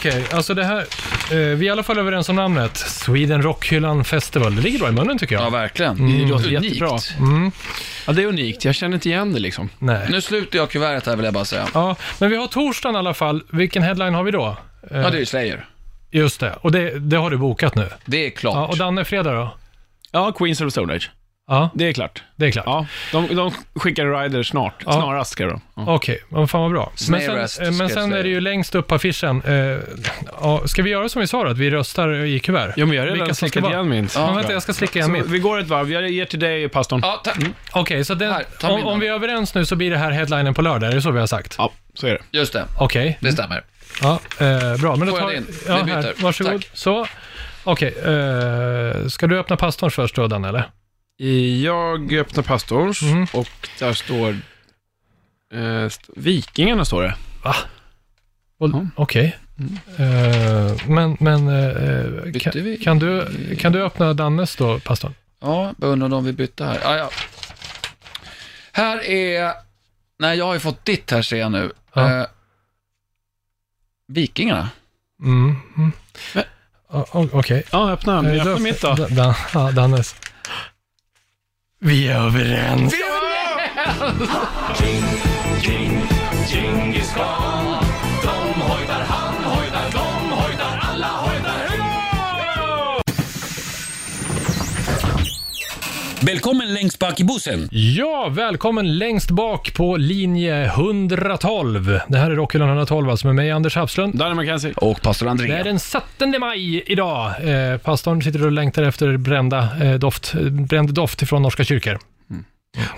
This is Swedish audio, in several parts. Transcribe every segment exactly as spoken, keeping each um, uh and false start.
Okej, okay, alltså det här, eh, vi är i alla fall överens om namnet. Sweden Rockhyllan Festival. Det ligger bra i munnen tycker jag. Ja, verkligen. Mm. Det låter unikt. Jättebra. Mm. Ja, det är unikt. Jag känner inte igen det liksom. Nej. Nu slutar jag kuvertet här vill jag bara säga. Ja, men vi har torsdagen i alla fall. Vilken headline har vi då? Eh, ja, det är ju Slayer. Just det, och det, det har du bokat nu. Det är klart. Ja, och Danne fredag då? Ja, Queens of the Stone Age. Ja. Det är klart. Det är klart. Ja, de, de skickar rider snart. Ja. Snarast ska de. Ja. Okej, men fan vad bra. Men sen, men sen är det ju längst upp på affischen. Eh, ja, ska vi göra som vi sa då? Att vi röstar i kuvert? Ja, men jag har redan slickat igen minst. Ja, vänta, jag ska slicka igen minst. Vi går ett varv. Jag ger till dig, pastorn. Ja, tack. Mm. Okej, så den, här, om, om vi är överens nu så blir det här headlinen på lördag. Är det så vi har sagt? Ja, så är det. Just det. Okej. Det stämmer. Ja, eh, bra. Men då tar jag in. Ja, vi byter. Här, varsågod. Tack. Så, okej. Eh, ska du öppna pastorns först då, Dan, eller? Jag öppnar pastors mm. och där står eh, st- Vikingarna står det. Va? Mm. Okej. Okay. Mm. Eh, men men eh, kan, kan, du, kan du öppna Dannes då, pastorn? Ja, jag undrar om vi bytte här. Ah, ja. Här är... Nej, jag har ju fått ditt här ser jag nu. Ja. Eh, Vikingarna. Mm. Mm. Ah, Okej. Okay. Ja, öppna. Jag öppnar mitt då. Dan, ja, Dannes. Vi är överens. Vi är överens. King, king, Genghis Khan. De hojtar, han hojtar, de hojtar, alla hojtar. Välkommen längst bak i bussen. Ja, välkommen längst bak på linje etthundratolv. Det här är Rockhyllan etthundratolv alltså med mig Anders Hafslund, Daniel McKenzie och pastor André. Det är den sjuttonde maj idag. eh, Pastorn sitter och längtar efter brända, eh, doft, bränd doft från norska kyrkor. Mm.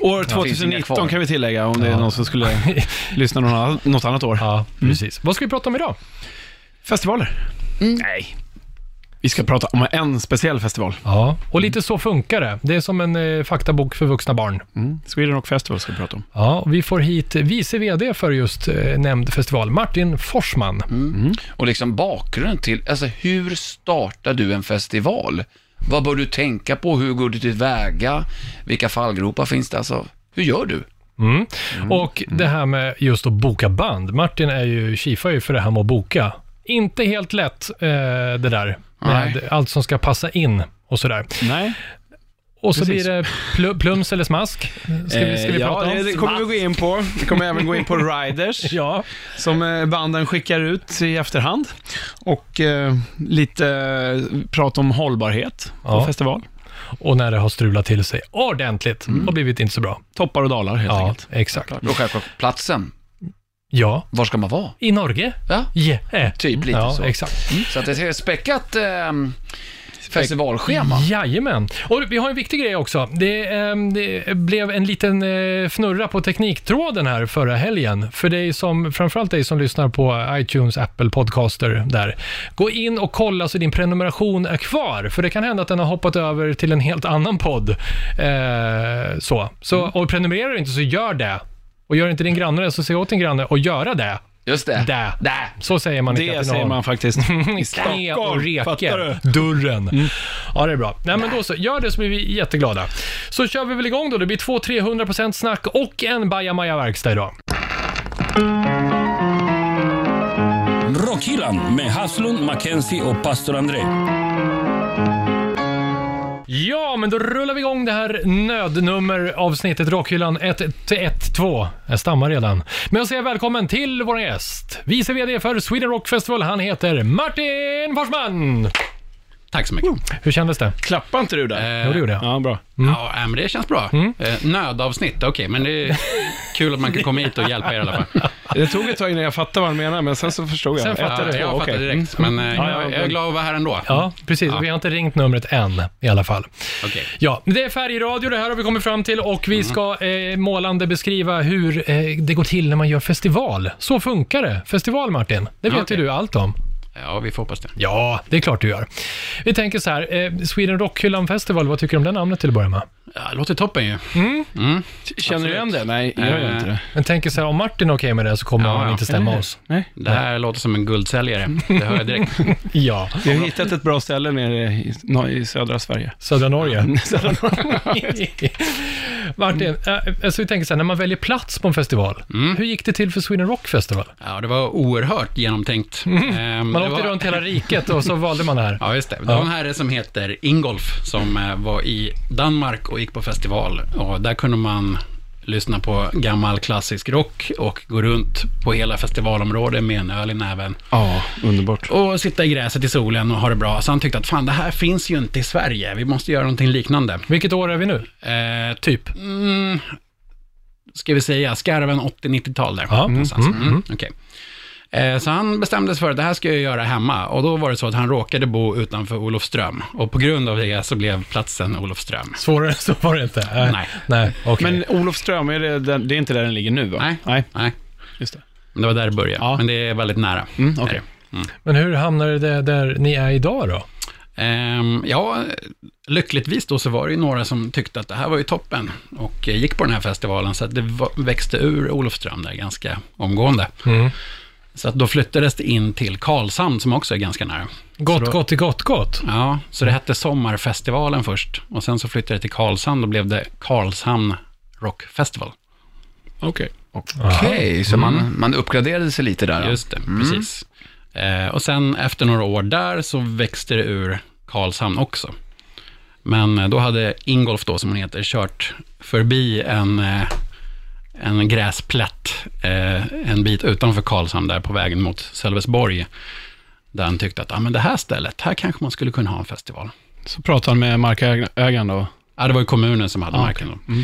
År tjugonitton kan vi tillägga om det ja. Är någon som skulle lyssna något, något annat år. Ja, precis. Mm. Vad ska vi prata om idag? Festivaler? Mm. Nej. Vi ska prata om en speciell festival. Ja, och lite så funkar det. Det är som en eh, faktabok för vuxna barn. Mm. Sweden Rock Festival ska vi prata om. Ja, vi får hit vice vd för just eh, nämnd festival, Martin Forsman. Mm. Mm. Och liksom bakgrunden till, alltså hur startar du en festival? Vad bör du tänka på? Hur går du till väga? Vilka fallgropar finns det? Alltså, hur gör du? Mm. Mm. Och mm. det här med just att boka band. Martin är ju, kifar ju för det här med att boka. Inte helt lätt eh, det där. Med allt som ska passa in och sådär. Nej. Och så precis. Blir det pl- plums eller smask. Ska vi, ska vi eh, prata ja, om det kommer vi gå in på. Vi kommer även gå in på riders ja. Som banden skickar ut i efterhand. Och eh, lite prat om hållbarhet på ja. Festival. Och när det har strulat till sig ordentligt mm. och blivit inte så bra. Toppar och dalar helt ja, enkelt. Exakt. Och självklart platsen. Ja. Var ska man vara? I Norge? Ja. Yeah. Typ lite ja, så. Exakt. Mm. Så att det är späckat eh, festivalschema. Jajamän. Och vi har en viktig grej också. Det, eh, det blev en liten eh, fnurra på tekniktråden här förra helgen. För dig som, framförallt dig som lyssnar på iTunes, Apple, Podcaster där. Gå in och kolla så din prenumeration är kvar. För det kan hända att den har hoppat över till en helt annan podd. Eh, så. Så mm. Och prenumererar du inte så gör det. Och gör inte din granne så säg åt din granne och göra det. Just det. Där. Där. Så säger man i Katrineholm. Det säger man faktiskt. Knä och reke. Dörren. Mm. Ja, det är bra. Nej, men då så. Gör det så blir vi jätteglada. Så kör vi väl igång då. Det blir två till trehundra procent snack och en bajamaja-verkstad idag. Rockhyllan med Hafslund, McKenzie och pastor André. Ja, men då rullar vi igång det här nödnummeravsnittet Rockhyllan ett ett två. Jag stammar redan. Men jag säger välkommen till vår gäst. Vice vd för Sweden Rock Festival. Han heter Martin Forsman. Tack så mycket. Mm. Hur kändes det? Klappar inte du där? Eh, jo, det gjorde jag. Ja, bra. Mm. Ja, men det känns bra. Mm. Eh, nödavsnitt, okej. Okay, men det är kul att man kan komma hit och hjälpa er i alla fall. Det tog ett tag innan jag fattade vad han menar, men sen så förstod jag. Sen fattade ja, du. Jag ja, fattade okay. direkt, men eh, ja, jag, jag är glad att vara här ändå. Ja, precis. Ja. Vi har inte ringt numret än, i alla fall. Okay. Ja, det är färgradio, det här har vi kommit fram till. Och vi mm. ska eh, målande beskriva hur eh, det går till när man gör festival. Så funkar det. Festival, Martin. Det vet okay. ju du allt om. Ja, vi får hoppas det. Ja, det är klart du gör. Vi tänker så här, eh, Sweden Rockhyllan Festival, vad tycker du om det namnet till att börja med? Ja, det låter toppen ju. Mm. Mm. Känner du igen det? Nej, jag gör äh, inte det. Men tänker så här, om Martin är okej med det så kommer ja, han inte stämma det. Oss. Nej. Det här Nej. Låter som en guldsäljare. Det hör jag direkt. Ja. Vi har hittat ett bra ställe nere i, i södra Sverige. Södra Norge. Södra Norge. Martin, alltså vi tänker så här, när man väljer plats på en festival, mm. hur gick det till för Sweden Rock Festival? Ja, det var oerhört genomtänkt. Mm. Man det åkte var... runt hela riket och så valde man här. Ja, just det. Ja. De här som heter Ingolf, som var i Danmark och gick på festival, och där kunde man lyssna på gammal klassisk rock och gå runt på hela festivalområdet med en öl i näven. Ja, underbart. Och sitta i gräset i solen och ha det bra. Så han tyckte att fan, det här finns ju inte i Sverige. Vi måste göra någonting liknande. Vilket år är vi nu? Eh, typ. Mm, ska vi säga skarven åttio-nittiotal där. Ja. Mm, mm, mm. Okej. Okay. Så han bestämde sig för att det här ska jag göra hemma. Och då var det så att han råkade bo utanför Olofström. Och på grund av det så blev platsen Olofström. Svårare så var det inte. Nej. Nej. Nej. Okay. Men Olofström, är det, det är inte där den ligger nu, va? Nej. Nej. Nej. Just det. Men det var där det började. Ja. Men det är väldigt nära. Mm, okay. Mm. Men hur hamnade det där ni är idag då? Um, ja, lyckligtvis då så var det ju några som tyckte att det här var ju toppen och gick på den här festivalen. Så att det växte ur Olofström där ganska omgående. Mm. Så att då flyttades det in till Karlshamn som också är ganska nära. Gott, då, gott, gott, gott. Ja, så det hette Sommarfestivalen först. Och sen så flyttade det till Karlshamn och blev det Karlshamn Rock Festival. Okej. Okay. Okej, okay, så mm. man, man uppgraderade sig lite där. Då. Just det, mm. precis. Eh, och sen efter några år där så växte det ur Karlshamn också. Men då hade Ingolf då, som hon heter, kört förbi en... Eh, en gräsplätt eh, en bit utanför Karlshamn där på vägen mot Sölvesborg, där han tyckte att ah, men det här stället, här kanske man skulle kunna ha en festival. Så pratade han med markägaren då? Ja, det var ju kommunen som hade ah, marken då. Mm.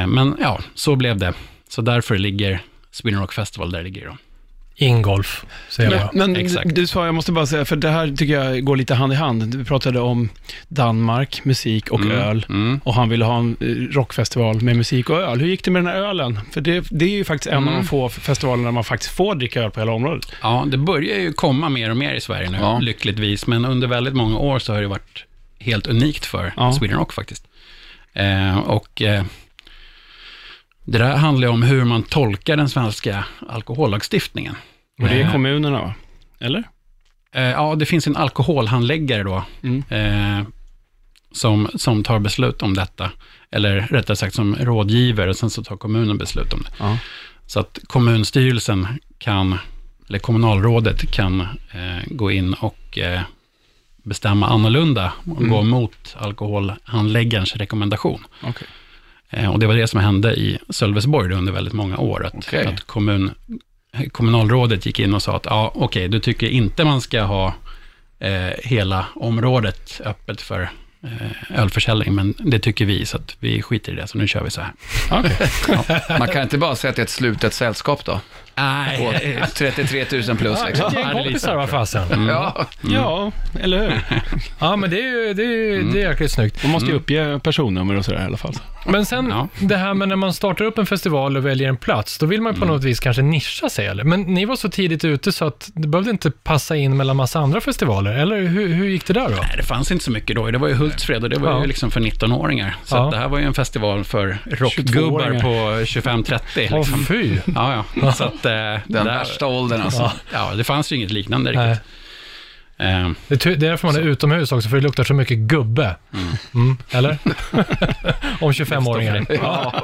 Eh, men ja, så blev det. Så därför ligger Sweden Rock Festival där det ligger då. Ingolf, säger jag. Men, men exakt. Du sa, jag måste bara säga, för det här tycker jag går lite hand i hand. Vi pratade om Danmark, musik och mm, öl. Mm. Och han ville ha en rockfestival med musik och öl. Hur gick det med den här ölen? För det, det är ju faktiskt en mm. av de få festivaler där man faktiskt får dricka öl på hela området. Ja, det börjar ju komma mer och mer i Sverige nu, ja. lyckligtvis. Men under väldigt många år så har det varit helt unikt för ja. Sweden Rock faktiskt. Eh, och... Eh, Det där handlar om hur man tolkar den svenska alkohollagstiftningen. Och det är kommunerna, eller? Ja, det finns en alkoholhandläggare då mm. eh, som, som tar beslut om detta. Eller rättare sagt som rådgivare, och sen så tar kommunen beslut om det. Ja. Så att kommunstyrelsen kan, eller kommunalrådet kan eh, gå in och eh, bestämma annorlunda och mm. gå emot alkoholhandläggarens rekommendation. Okej. Okay. Och det var det som hände i Sölvesborg under väldigt många år. Att, okay. att kommun, kommunalrådet gick in och sa att ja, okej, okay, du tycker inte man ska ha eh, hela området öppet för eh, ölförsäljning, men det tycker vi, så att vi skiter i det, så nu kör vi så här. Okay. Ja. Man kan inte bara säga att det är ett slutet sällskap då? Nej. trettiotre tusen plus. Liksom. Ja, det är kompisar var fasen. Mm. Ja. Mm. ja, eller hur? Ja, men det är ju det är ju, mm. det är jäkligt snyggt. Man måste ju uppge personnummer och sådär i alla fall. Men sen ja. det här med när man startar upp en festival och väljer en plats, då vill man på mm. något vis kanske nischa sig. Eller? Men ni var så tidigt ute så att det behövde inte passa in mellan massa andra festivaler. Eller hur, hur gick det där då? Nej, det fanns inte så mycket då. Det var ju Hultsfred och det var ja. ju liksom för nittonåringar. Så ja. det här var ju en festival för rockgubbar på tjugofem trettio. Liksom. Åh, fy! Ja, ja. Så att den värsta åldern alltså. Ja. ja, det fanns ju inget liknande riktigt. Um, det är därför man så. är utomhus också, för det luktar så mycket gubbe. Mm. Mm, eller? Om tjugofem-åringar. Ja.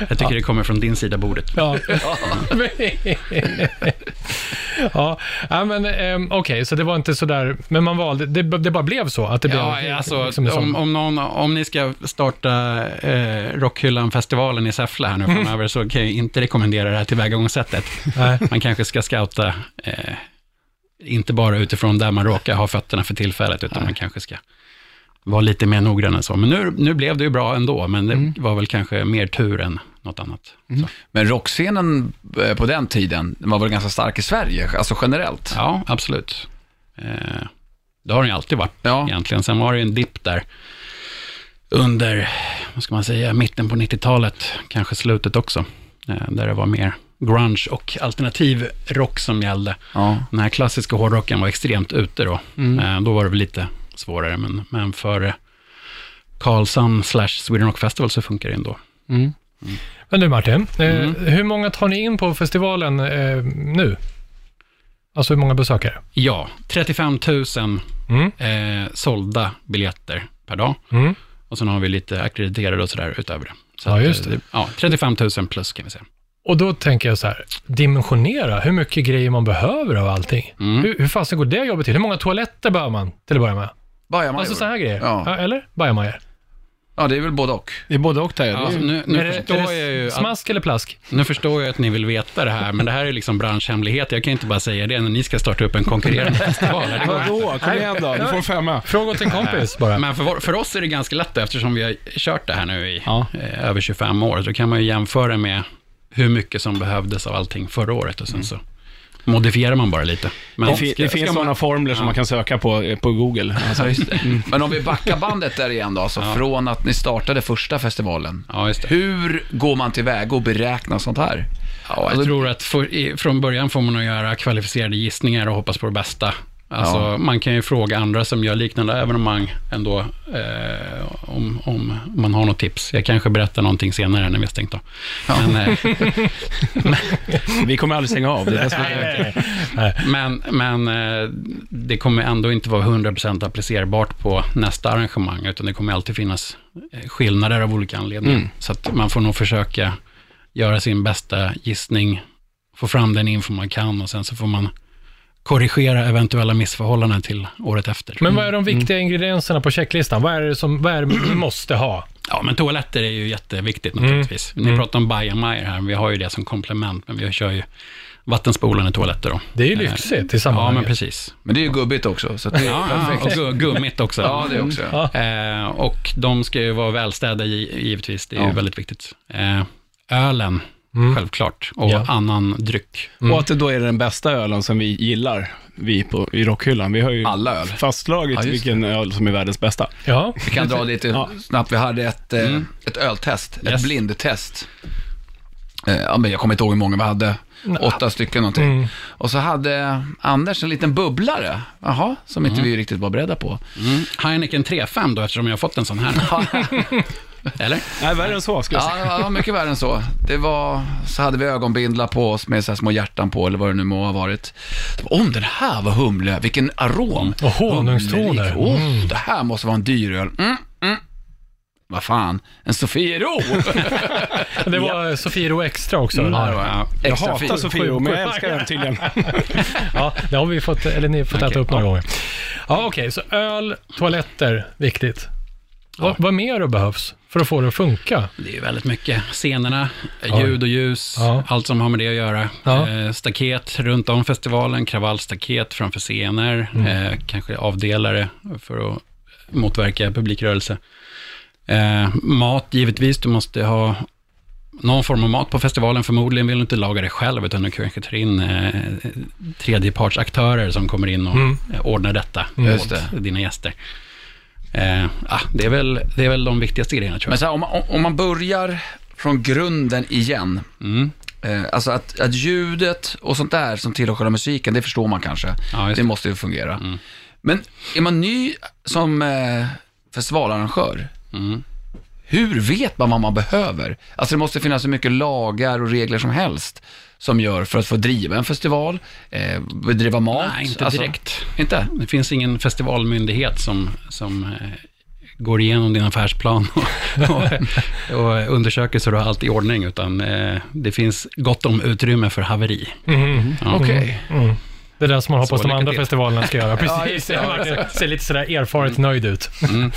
Jag tycker ja. det kommer från din sida bordet. Ja, ja. ja men um, okej, okay, så det var inte så där, men man valde, det, det bara blev så att det ja, blev, alltså, liksom, om, om, någon, om ni ska starta eh, Rockhyllan-festivalen i Säffle här nu framöver mm. så kan jag inte rekommendera det här tillvägagångssättet. Nej. Man kanske ska scouta eh, inte bara utifrån där man råkar ha fötterna för tillfället, utan Nej. man kanske ska vara lite mer noggrann än så. Men nu, nu blev det ju bra ändå, men det mm. var väl kanske mer tur än något annat. Mm. Men rockscenen på den tiden, den var väl ganska stark i Sverige, alltså generellt? Ja, absolut. Eh, det har den ju alltid varit ja. egentligen. Sen var det en dipp där under, vad ska man säga, mitten på nittiotalet, kanske slutet också, eh, där det var mer grunge och alternativ rock som gällde. Ja. Den här klassiska hårdrocken var extremt ute då. Mm. Då var det väl lite svårare, men, men för Karlshamn slash Sweden Rock Festival så funkar det ändå. Mm. Mm. Men du Martin, eh, mm. hur många tar ni in på festivalen eh, nu? Alltså hur många besökare? Ja, trettiofem tusen mm. eh, sålda biljetter per dag. Mm. Och sen har vi lite akkrediterade och sådär utöver det. Så ja, just det. Att, ja, trettiofem tusen plus kan vi säga. Och då tänker jag så här, dimensionera hur mycket grejer man behöver av allting. Mm. Hur, hur fast går det jobbet till? Hur många toaletter behöver man till att börja med? Bajamajor. Alltså så här grejer. Ja. Ja, eller? Bajamajor. Ja, det är väl både och. Det är både och där. Ja, alltså, nu, nu är det, är det ju att, smask eller plask? Nu förstår jag att ni vill veta det här, men det här är liksom branschhemlighet. Jag kan inte bara säga det när ni ska starta upp en konkurrerande festival. Vadå? Kom igen då, du får femma. Fråga till en kompis bara. Men för, för oss är det ganska lätt eftersom vi har kört det här nu i ja. eh, över tjugofem år. Då kan man ju jämföra med hur mycket som behövdes av allting förra året och sen mm. så modifierar man bara lite. Men det, ska, det finns sådana formler ja. som man kan söka på, på Google. Alltså. Just det. Mm. Men om vi backar bandet där igen då, så ja. från att ni startade första festivalen. Ja, just det. Hur går man tillväga och beräknar sånt här? Ja, jag alltså, tror att för, i, från början får man att göra kvalificerade gissningar och hoppas på det bästa. Alltså, ja. Man kan ju fråga andra som gör liknande evenemang ändå eh, om, om man har något tips. Jag kanske berättar någonting senare när vi har stängt av. Ja. Men, eh, men, vi kommer aldrig stänga av. Det är nej, nej, nej. Men, men eh, det kommer ändå inte vara hundra procent applicerbart på nästa arrangemang, utan det kommer alltid finnas skillnader av olika anledningar. Mm. Så att man får nog försöka göra sin bästa gissning, få fram den info man kan och sen så får man korrigera eventuella missförhållanden till året efter. Men vad är de viktiga mm. ingredienserna på checklistan? Vad är det som vad är det vi måste ha? Ja, men toaletter är ju jätteviktigt naturligtvis. Mm. Ni mm. pratar om bajamajor här, vi har ju det som komplement, men vi kör ju vattenspolande toaletter då. Det är ju lyxigt i sammanhanget. Ja, men precis. Men det är ju gubbigt också. Så det är ja, och gu- gummigt också. Ja, det också. Mm. Eh, och de ska ju vara välstädda givetvis, det är ja. ju väldigt viktigt. Eh, ölen. Mm. Självklart, och yeah. annan dryck. Mm. Och att det då är den bästa ölen som vi gillar, vi på, i rockhyllan. Vi har ju alla öl. fastslagit ja, vilken öl som är världens bästa. Ja. Vi kan dra lite ja. snabbt. Vi hade ett, mm. ett öltest, yes. ett blindtest. Ja, men jag kommer inte ihåg hur många vi hade. Nå. Åtta stycken någonting. Mm. Och så hade Anders en liten bubblare. Jaha, som inte mm. vi riktigt var beredda på. Mm. Heineken tre komma fem då, eftersom jag har fått en sån här. Eller? Nej, värre än så, ska jag säga. Ja, ja, mycket värre än så. Det var, så hade vi ögonbindlar på oss med så här små hjärtan på, eller vad det nu må ha varit. Om oh, den här var humle, vilken arom. Och honungstrålar. Åh, det här måste vara en dyr öl. Mm, mm. Vad fan, en Sofiero. Det var Sofiero extra också. Mm. Ja, ja. Jag extra hatar Sofiero, men jag älskar den tydligen. Ja, det har vi fått, eller ni har fått okay. äta upp några gånger. Ja, okej, okay, så öl, toaletter, viktigt. Ja. Vad mer då behövs för att få det att funka? Det är väldigt mycket. Scenerna, ljud och ljus, ja. allt som har med det att göra. Ja. Eh, staket runt om festivalen, kravallstaket framför scener, mm. eh, kanske avdelare för att motverka publikrörelse. Eh, mat, givetvis. Du måste ha någon form av mat på festivalen. Förmodligen vill du inte laga det själv, utan du kanske tar in eh, tredjepartsaktörer som kommer in och mm. ordnar detta Just åt det. dina gäster. Eh, ah, det, är väl, det är väl de viktigaste grejerna, tror jag. Men så här, om, man, om man börjar från grunden igen, mm. eh, alltså att, att ljudet och sånt där som tillhör själva musiken, det förstår man kanske. Ja, det måste ju fungera. Mm. Men är man ny som eh, festivalarrangör, mm. hur vet man vad man behöver? Alltså det måste finnas så mycket lagar och regler som helst som gör för att få driva en festival, eh, bedriva mat. Nej, inte alltså, direkt. Inte? Det finns ingen festivalmyndighet som, som eh, går igenom din affärsplan och, och, och undersöker så du har allt i ordning, utan eh, det finns gott om utrymme för haveri. Mm. Ja. Okej. Okay. Mm. Det är det som man hoppas de andra festivalerna ska göra. Precis, ja, det ser lite sådär erfaret nöjd ut. Mm.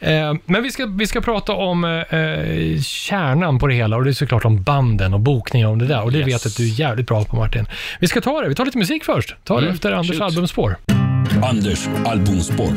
eh, men vi ska, vi ska prata om eh, kärnan på det hela, och det är såklart om banden och bokningar om det där. Och det yes. vet att du är jävligt bra på, Martin. Vi ska ta det, vi tar lite musik först. Ta mm. det efter Anders Shoot. albumspår. Anders albumspår.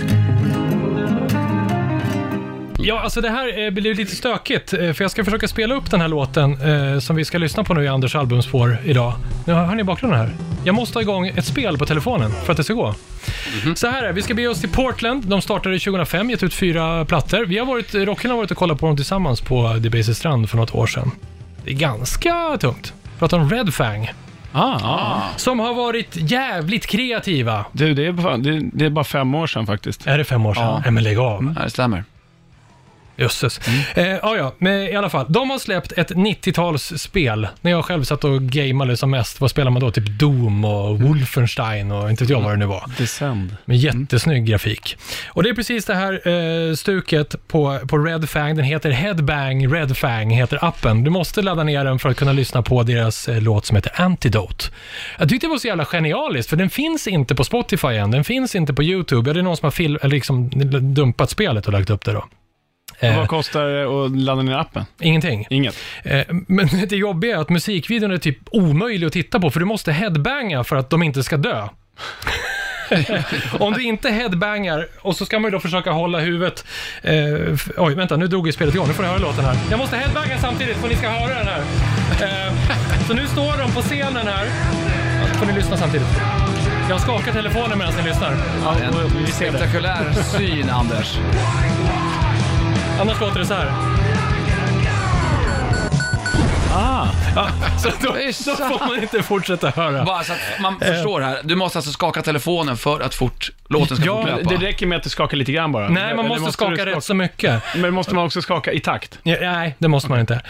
Ja, alltså det här blir lite stökigt, för jag ska försöka spela upp den här låten eh, som vi ska lyssna på nu i Anders albumspår idag. Nu hör ni bakgrunden här. Jag måste ha igång ett spel på telefonen för att det ska gå. Mm-hmm. Så här är, vi ska bege oss till Portland. De startade tjugohundrafem, gett ut fyra plattor. Vi har varit, Rocken har varit och kollat på dem tillsammans på D B C Strand för något år sedan. Det är ganska tungt. Pratar om Red Fang. Ah, ah. Som har varit jävligt kreativa. Du, det är, det är bara fem år sedan faktiskt. Är det fem år sedan? Ja, ah. men lägg av. Mm. Ja, det stämmer. Jösses. Mm. Eh, ja, men i alla fall. De har släppt ett nittiotalsspel. När jag själv satt och gameade som mest. Vad spelar man då? Typ Doom och Wolfenstein och inte vet jag vad det nu var. Descend. Med jättesnygg mm. grafik. Och det är precis det här eh, stuket på, på Red Fang. Den heter Headbang Red Fang, heter appen. Du måste ladda ner den för att kunna lyssna på deras eh, låt som heter Antidote. Jag tyckte det var så jävla genialiskt, för den finns inte på Spotify än. Den finns inte på YouTube. Ja, det är någon som har fil- liksom dumpat spelet och lagt upp det då. Och vad kostar det att ladda ner appen? Ingenting. Inget. Men det jobbiga är att musikvideon är typ omöjlig att titta på, för du måste headbanga för att de inte ska dö. Om du inte headbangar, och så ska man ju då försöka hålla huvudet eh, f- Oj, vänta, nu drog jag spelet igång. Nu får ni höra låten här. Jag måste headbanga samtidigt för ni ska höra den här. eh, Så nu står de på scenen här. Får ni lyssna samtidigt. Jag skakar telefonen medan ni lyssnar. Ja, en vi ser spektakulär det. Syn, Anders. Annars låter det så här. Ah, ja, så då, då får man inte fortsätta höra. Bara så att man förstår här. Du måste alltså skaka telefonen för att fort låten ska ja, fortlöpa. Det räcker med att du skakar lite grann bara. Nej, man måste, måste skaka skaka rätt så mycket. Men måste man också skaka i takt? Ja, nej, det måste man inte.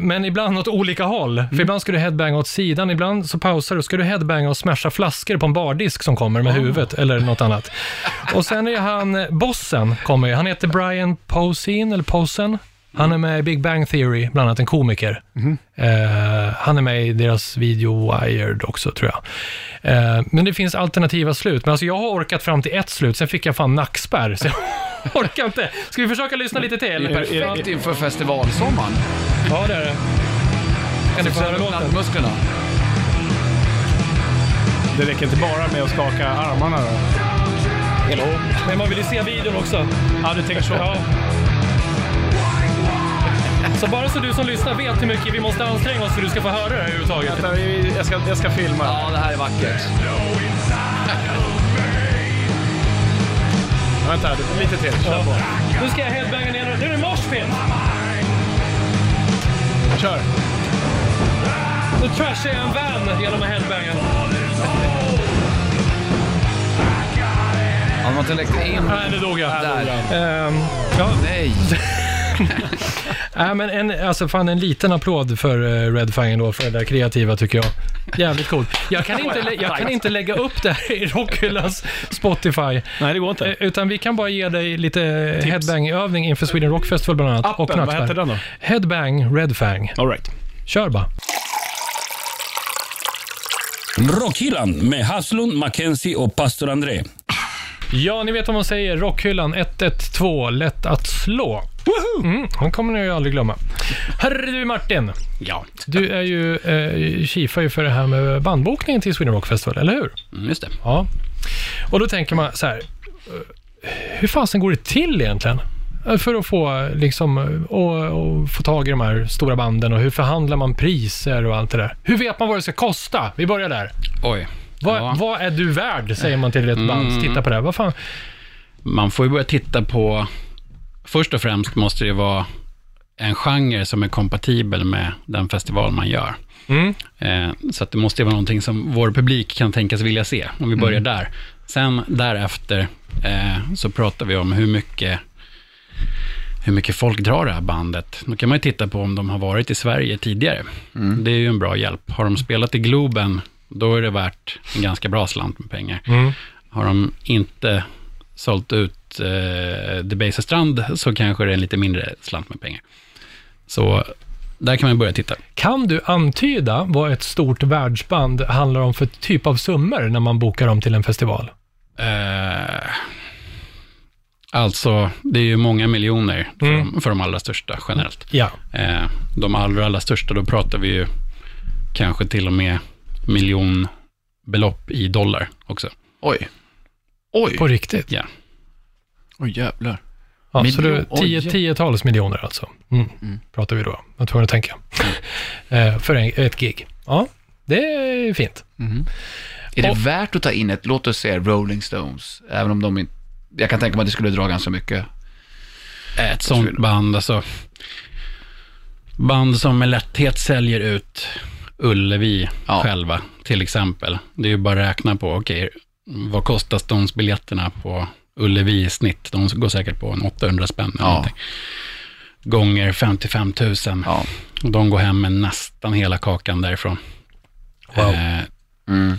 Men ibland åt olika håll. För mm. ibland ska du headbanga åt sidan. Ibland så pausar du. Ska du headbanga och smasha flaskor på en bardisk som kommer med oh. huvudet eller något annat. Och sen är han, bossen kommer ju. Han heter Brian Posehn eller Posen. Han är med i Big Bang Theory, bland annat en komiker. Mm. Eh, han är med i deras video Wired också, tror jag. Eh, men det finns alternativa slut. Men alltså, jag har orkat fram till ett slut, sen fick jag fan nackspärr. Så jag orkar inte. Ska vi försöka lyssna lite till? Perfekt inför festivalsommaren. Ja, det är det. Kan du få höra låten? Musklerna. Det räcker inte bara med att skaka armarna då? Hello. Men man vill ju se videon också. Ja, du tänker så. Ja. Så bara så du som lyssnar vet hur mycket vi måste anstränga oss för du ska få höra det överhuvudtaget. Jag ska, jag ska filma. Ja, det här är vackert. Ja, vänta, lite till. Kör på. Nu ska jag headbanga ner. Nu är det moshpit. Kör. Nu trashar jag en van genom att headbanga. Ja, man inte in. Nej, nu dog jag. Där. Um, ja. Nej. Nej, men en, alltså fan en liten applåd för Red Fang då, för det där kreativa tycker jag. Jävligt coolt. Jag kan inte, lä- jag kan inte lägga upp det här i Rockhyllans Spotify. Nej, det går inte. Utan vi kan bara ge dig lite tips. Headbang-övning inför Sweden Rock Festival bland annat. Appen, och vad heter den då? Headbang Red Fang. All right. Kör bara. Rockhyllan med Hafslund, McKenzie och Pastor André. Ja, ni vet vad man säger. Rockhyllan ett ett två, lätt att slå. Mm, hon kommer jag aldrig glömma. Herre du Martin. Ja. Du är ju eh, kifar ju för det här med bandbokningen till Sweden Rock Festival, eller hur? Mm, just det. Ja. Och då tänker man så här, hur fasen går det till egentligen? För att få liksom och, och få tag i de här stora banden och hur förhandlar man priser och allt det där? Hur vet man vad det ska kosta? Vi börjar där. Oj. Vad, ja. Vad är du värd, säger man till ett band. Mm. Titta på det här. Vad fan? Man får ju börja titta på. Först och främst måste det vara en genre som är kompatibel med den festival man gör. Mm. Eh, så att det måste vara någonting som vår publik kan tänkas vilja se. Om vi börjar mm. där. Sen därefter eh, så pratar vi om hur mycket, hur mycket folk drar det här bandet. Då kan man ju titta på om de har varit i Sverige tidigare. Mm. Det är ju en bra hjälp. Har de spelat i Globen, då är det värt en ganska bra slant med pengar. Mm. Har de inte sålt ut eh, The Base Strand, så kanske det är en lite mindre slant med pengar. Så där kan man börja titta. Kan du antyda vad ett stort världsband handlar om för typ av summor när man bokar dem till en festival? Eh, alltså, det är ju många miljoner för, mm. de, för de allra största generellt. Ja. Eh, de allra, allra största, då pratar vi ju kanske till och med miljonbelopp i dollar också. Oj. Oj. På riktigt? Ja. Oj jävlar. Ja, Miljon, så det är tio, tiotals miljoner alltså. Mm. Mm. Pratar vi då. Jag tror jag tänker. Mm. För en, ett gig. Ja, det är fint. Mm. Är det och, värt att ta in ett, låt oss säga Rolling Stones, även om de inte, jag kan tänka mig att det skulle dra ganska mycket. Ett sånt band alltså. Band som med lätthet säljer ut Ullevi ja. Själva till exempel. Det är ju bara att räkna på okej, okay, vad kostar Stones-biljetterna på Ullevi i snitt? De går säkert på en åttahundra spänn eller ja. någonting. gånger femtiofem tusen. Ja. De går hem med nästan hela kakan därifrån. Wow. Eh, mm.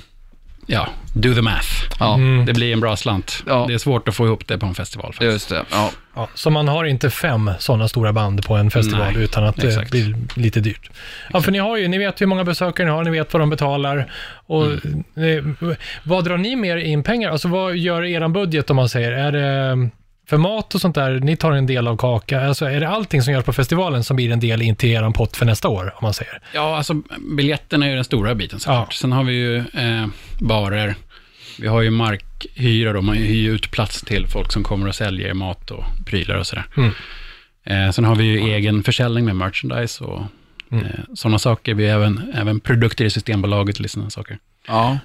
Ja, do the math. Ja. Mm. Det blir en bra slant. Ja. Det är svårt att få ihop det på en festival. Faktiskt. Just det. Ja. Ja, så man har inte fem sådana stora band på en festival. Nej, utan att exakt. Det blir lite dyrt. Ja, för ni har ju, ni vet hur många besökare ni har, ni vet vad de betalar. Och mm. ni, vad drar ni mer in pengar? Alltså vad gör er budget om man säger? Är det för mat och sånt där, ni tar en del av kaka. Alltså är det allting som görs på festivalen som blir en del in till er pott för nästa år, om man säger? Ja, alltså biljetterna är ju den stora biten såklart. Ja. Sen har vi ju eh, barer. Vi har ju markhyra då. Man hyr ut plats till folk som kommer och säljer mat och prylar och sådär. Mm. Eh, sen har vi ju egen försäljning med merchandise och mm. eh, sådana saker. Vi har även, även produkter i Systembolaget och sådana saker. Ja.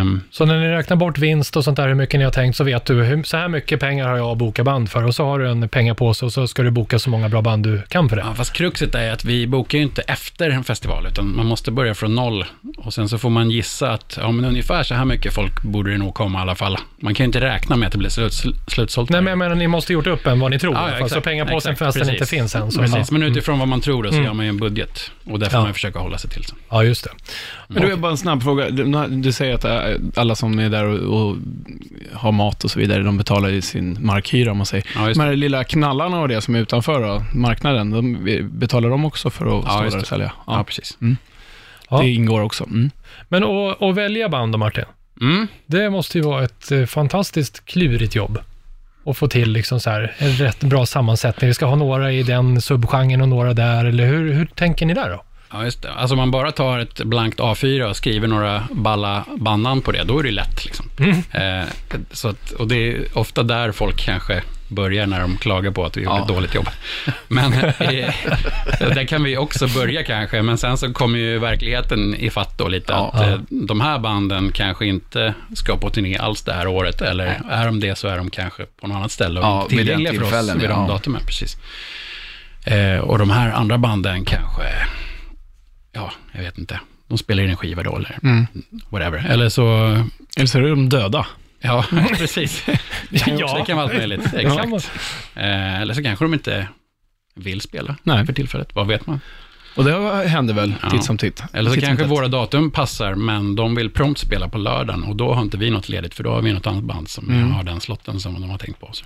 Um, så när ni räknar bort vinst och sånt där, hur mycket ni har tänkt, så vet du hur, så här mycket pengar har jag att boka band för, och så har du en pengapåse och så ska du boka så många bra band du kan för det. Ja, fast kruxet är att vi bokar ju inte efter en festival, utan man måste börja från noll och sen så får man gissa att ja, men ungefär så här mycket folk borde det nog komma i alla fall. Man kan ju inte räkna med att det blir sl- slutsålt. Nej, men jag menar, ni måste gjort upp en vad ni tror. Ja, ja, så pengapåsen fast den inte finns än. Så. Precis, men utifrån vad man tror då, så mm. gör man ju en budget och där får ja. man försöka hålla sig till så. Ja, just det. Men du, är bara en snabb fråga. Du säger att alla som är där och, och har mat och så vidare, de betalar ju sin markhyra om man säger. Ja, de här lilla knallarna och det som är utanför då, marknaden, de betalar de också för att ja, stå där och sälja. Ja, ja precis. Mm. Ja. Det ingår också. Mm. Men och, och välja band, Martin, mm. det måste ju vara ett fantastiskt klurigt jobb. Och få till liksom så här en rätt bra sammansättning. Vi ska ha några i den subgenren och några där. Eller hur, hur tänker ni där då? Ja, just det. Alltså man bara tar ett blankt A fyra och skriver några balla bandnamn på det, då är det lätt liksom. Mm. Eh, så att, och det är ofta där folk kanske börjar när de klagar på att vi gjorde ja. ett dåligt jobb. Men eh, där kan vi också börja kanske, men sen så kommer ju verkligheten i fatt då lite ja. att eh, de här banden kanske inte ska på turné alls det här året, eller ja. är de det så är de kanske på något annat ställe och ja, tillgängliga för oss vid de ja. datumen, precis. Eh, och de här andra banden kanske... Ja, jag vet inte. De spelar in en skiva då eller mm. whatever. Eller så... Eller så är de döda. Ja, precis. Ja. Det kan vara allt möjligt. Exakt. Ja. Eller så kanske de inte vill spela Nej. för tillfället. Vad vet man? Och det händer väl ja. titt som titt. Eller så titt kanske våra datum passar, men de vill prompt spela på lördagen och då har inte vi något ledigt, för då har vi något annat band som mm. har den slotten som de har tänkt på. Så.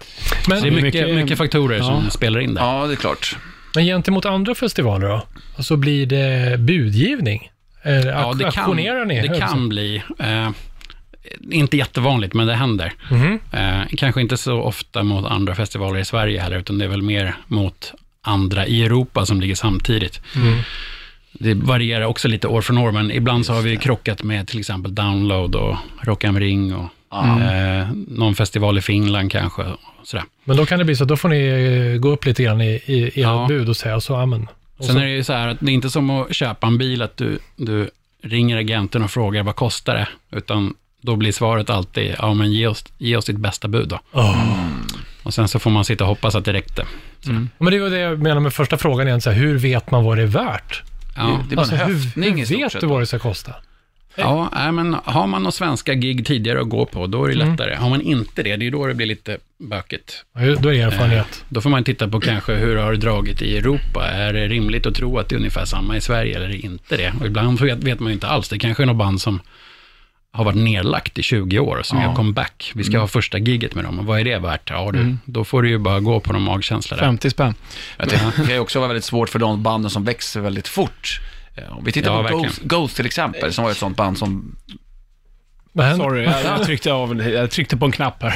Men så det är mycket, mycket faktorer ja. som spelar in där. Ja, det är klart. Men gentemot andra festivaler då? Och så blir det budgivning? Eh, ja, det aktionerar kan, ni? Det kan bli. Eh, inte jättevanligt, men det händer. Mm-hmm. Eh, kanske inte så ofta mot andra festivaler i Sverige heller, utan det är väl mer mot andra i Europa som ligger samtidigt. Mm. Det varierar också lite år från år, men ibland så har vi krockat med till exempel Download och Rock am Ring och mm. eh, någon festival i Finland kanske. Sådär. Men då kan det bli så, då får ni gå upp lite grann i, i, i ja. ert bud och säga så, amen. Och sen så är det ju så här att det är inte som att köpa en bil att du, du ringer agenten och frågar vad kostar det, utan då blir svaret alltid, ja men ge oss, ge oss ditt bästa bud då. Oh. Mm. Och sen så får man sitta och hoppas att det räckte. Mm. Men det var det jag menar med första frågan igen, så här, hur vet man vad det är värt? Ja. Det är alltså, hur, hur vet du vad det ska kosta? Ja, nej, men har man några svenska gig tidigare att gå på, då är det lättare. Mm. Har man inte det, det är då det blir lite bökigt. Ja, då är det erfarenhet. Då får man titta på kanske hur har det dragit i Europa. Är det rimligt att tro att det är ungefär samma i Sverige eller är det inte det? Och ibland vet, vet man inte alls. Det kanske är något band som har varit nedlagt i tjugo år som ja. gör comeback. Vi ska mm. ha första giget med dem. Och vad är det värt? Ja, du, mm. då får du ju bara gå på de magkänslor där. femtio spänn. Jag tycker, det är också väldigt svårt för de banden som växer väldigt fort. Om vi tittar ja, på Ghost, Ghost till exempel, som var ett sånt band som... Sorry, jag, jag, tryckte av, jag tryckte på en knapp här.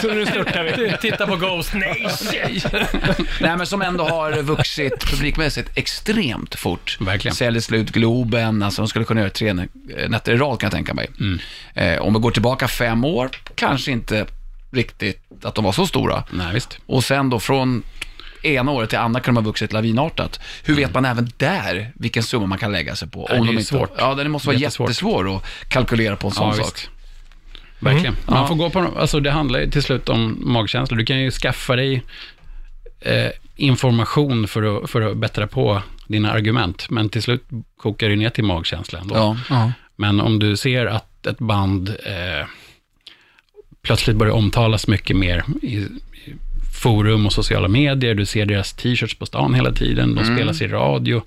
Så nu störtar vi. Titta på Ghost, nej tjej. Nej, men som ändå har vuxit publikmässigt extremt fort. Verkligen. Säljer slut Globen, alltså de skulle kunna göra tre nätter i rad kan jag tänka mig. Mm. Eh, om vi går tillbaka fem år, kanske inte riktigt att de var så stora. Nej, visst. Och sen då från... ena året till andra kan de ha vuxit lavinartat. Hur vet man även där vilken summa man kan lägga sig på? Om det är de svårt. Inte... Ja, det måste vara jättesvårt. jättesvårt att kalkylera på en sån ja, sak. Visst. Verkligen. Mm. Man ja. får gå på, alltså det handlar till slut om magkänslor. Du kan ju skaffa dig eh, information för att, för att bättra på dina argument. Men till slut kokar du ner till magkänslan då. Ja. Ja. Men om du ser att ett band eh, plötsligt börjar omtalas mycket mer i forum och sociala medier, du ser deras t-shirts på stan hela tiden, de mm. spelas i radio.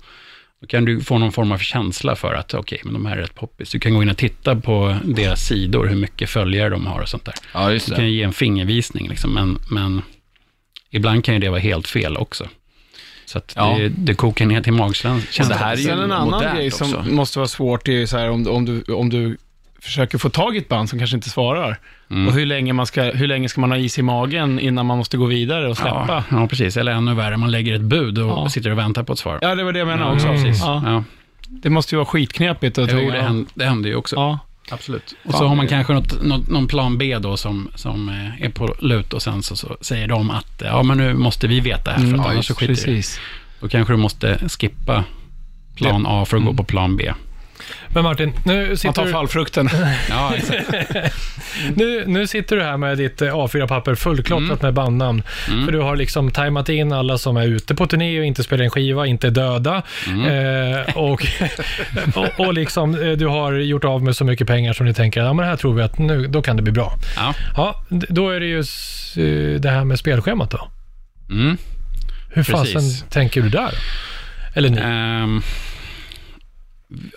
Då kan du få någon form av känsla för att okej, okay, men de här är rätt poppis. Du kan gå in och titta på deras sidor, hur mycket följare de har och sånt där. Ja, just det. Du kan ju ge en fingervisning liksom, men, men ibland kan ju det vara helt fel också. Så att ja. det, det kokar ner till magkänslan. Det här är ju en annan grej som också måste vara svårt, det är ju så här, om, om, du, om du försöker få tag i ett band som kanske inte svarar. Mm. Och hur länge, man ska, hur länge ska man ha is i magen innan man måste gå vidare och släppa? Ja, ja precis. Eller ännu värre, man lägger ett bud och ja. sitter och väntar på ett svar. Ja, det var det jag menade mm. också. Mm. Precis. Ja. Ja. Det måste ju vara skitknepigt. Att jo, det, händer, det händer ju också. Ja. Absolut. Och fan, så har man kanske något, något, någon plan B då som, som är på lut och sen så, så säger de att ja, men nu måste vi veta här för att mm, ja, så skiter precis. Då kanske du måste skippa plan A för att mm. gå på plan B. Men Martin, nu sitter man tar fallfrukten. Ja, exakt. nu, nu sitter du här med ditt A fyra-papper fullklottrat mm. med bandnamn. Mm. För du har liksom tajmat in alla som är ute på turné och inte spelar en skiva, inte döda. Mm. Eh, och, och, och liksom, du har gjort av med så mycket pengar som ni tänker, ja men här tror vi att nu, då kan det bli bra. Ja. Ja, då är det ju det här med spelschemat då. Mm. Hur fasen tänker du där? Eller ni? Um.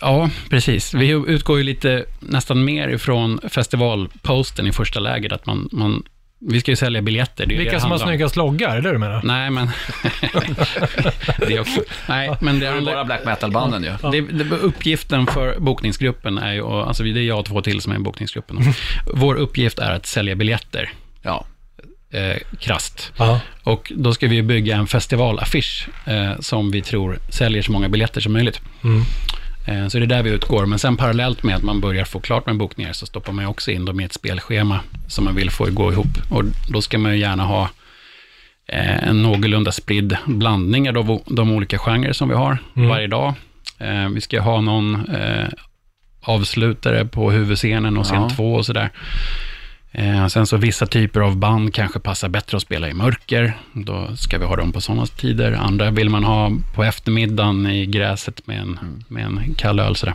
Ja, precis. Vi utgår ju lite nästan mer ifrån festivalposten i första läget, att man, man vi ska ju sälja biljetter. Det är vilka det som har snyggast loggar, eller hur menar du? Nej, men det är också. Nej, men det är bara black metal-banden ju. Ja. Det, det, uppgiften för bokningsgruppen är ju, alltså det är jag och två till som är i bokningsgruppen. Vår uppgift är att sälja biljetter. Ja. Eh, krasst. Aha. Och då ska vi bygga en festivalaffisch eh, som vi tror säljer så många biljetter som möjligt. Mm. Så det är där vi utgår, men sen parallellt med att man börjar få klart med bokningar så stoppar man också in dem i ett spelschema som man vill få gå ihop, och då ska man ju gärna ha en någorlunda spridd blandning av de olika genrer som vi har mm. varje dag. Vi ska ha någon avslutare på huvudscenen och scen ja. två och sådär. Sen så vissa typer av band kanske passar bättre att spela i mörker, då ska vi ha dem på sådana tider. Andra vill man ha på eftermiddagen i gräset med en, med en kall öl sådär.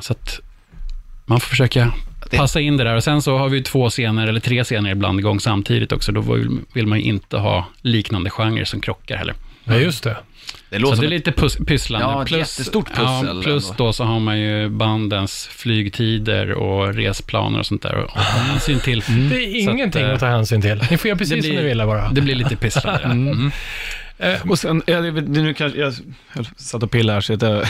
Så att man får försöka passa in det där, och sen så har vi två scener eller tre scener ibland igång samtidigt också, då vill man ju inte ha liknande genrer som krockar heller. Ja just det. Det låter så som det är lite pus- pysslande. Ja, plus, jättestort pussel. Ja, plus då så har man ju bandens flygtider och resplaner och sånt där. Och hänsyn till. Mm. Det är ingenting att, att ta hänsyn till. Ni får göra precis blir, som ni vill bara. Det blir lite pysslande. Mm. Mm. Eh, och sen, ja, det, nu kanske, jag, jag satt och pillade här så jag, jag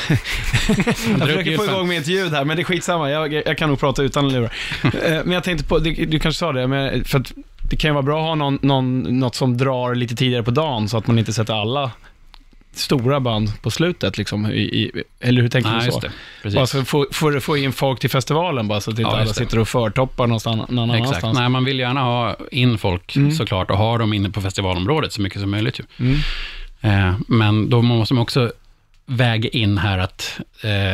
försöker få igång med ett ljud här, men det är skitsamma, jag, jag kan nog prata utan lurar. eh, Men jag tänkte på, du, du kanske sa det, men för att det kan ju vara bra att ha någon, någon, något som drar lite tidigare på dagen så att man inte sätter alla stora band på slutet liksom, i, i, eller hur tänker Nej, du så? Just det, alltså, får, får, får in folk till festivalen bara så att inte ja, alla sitter och förtoppar någonstans, någon annanstans. Nej, man vill gärna ha in folk mm. såklart och ha dem inne på festivalområdet så mycket som möjligt ju. Mm. Eh, men då måste man också väga in här att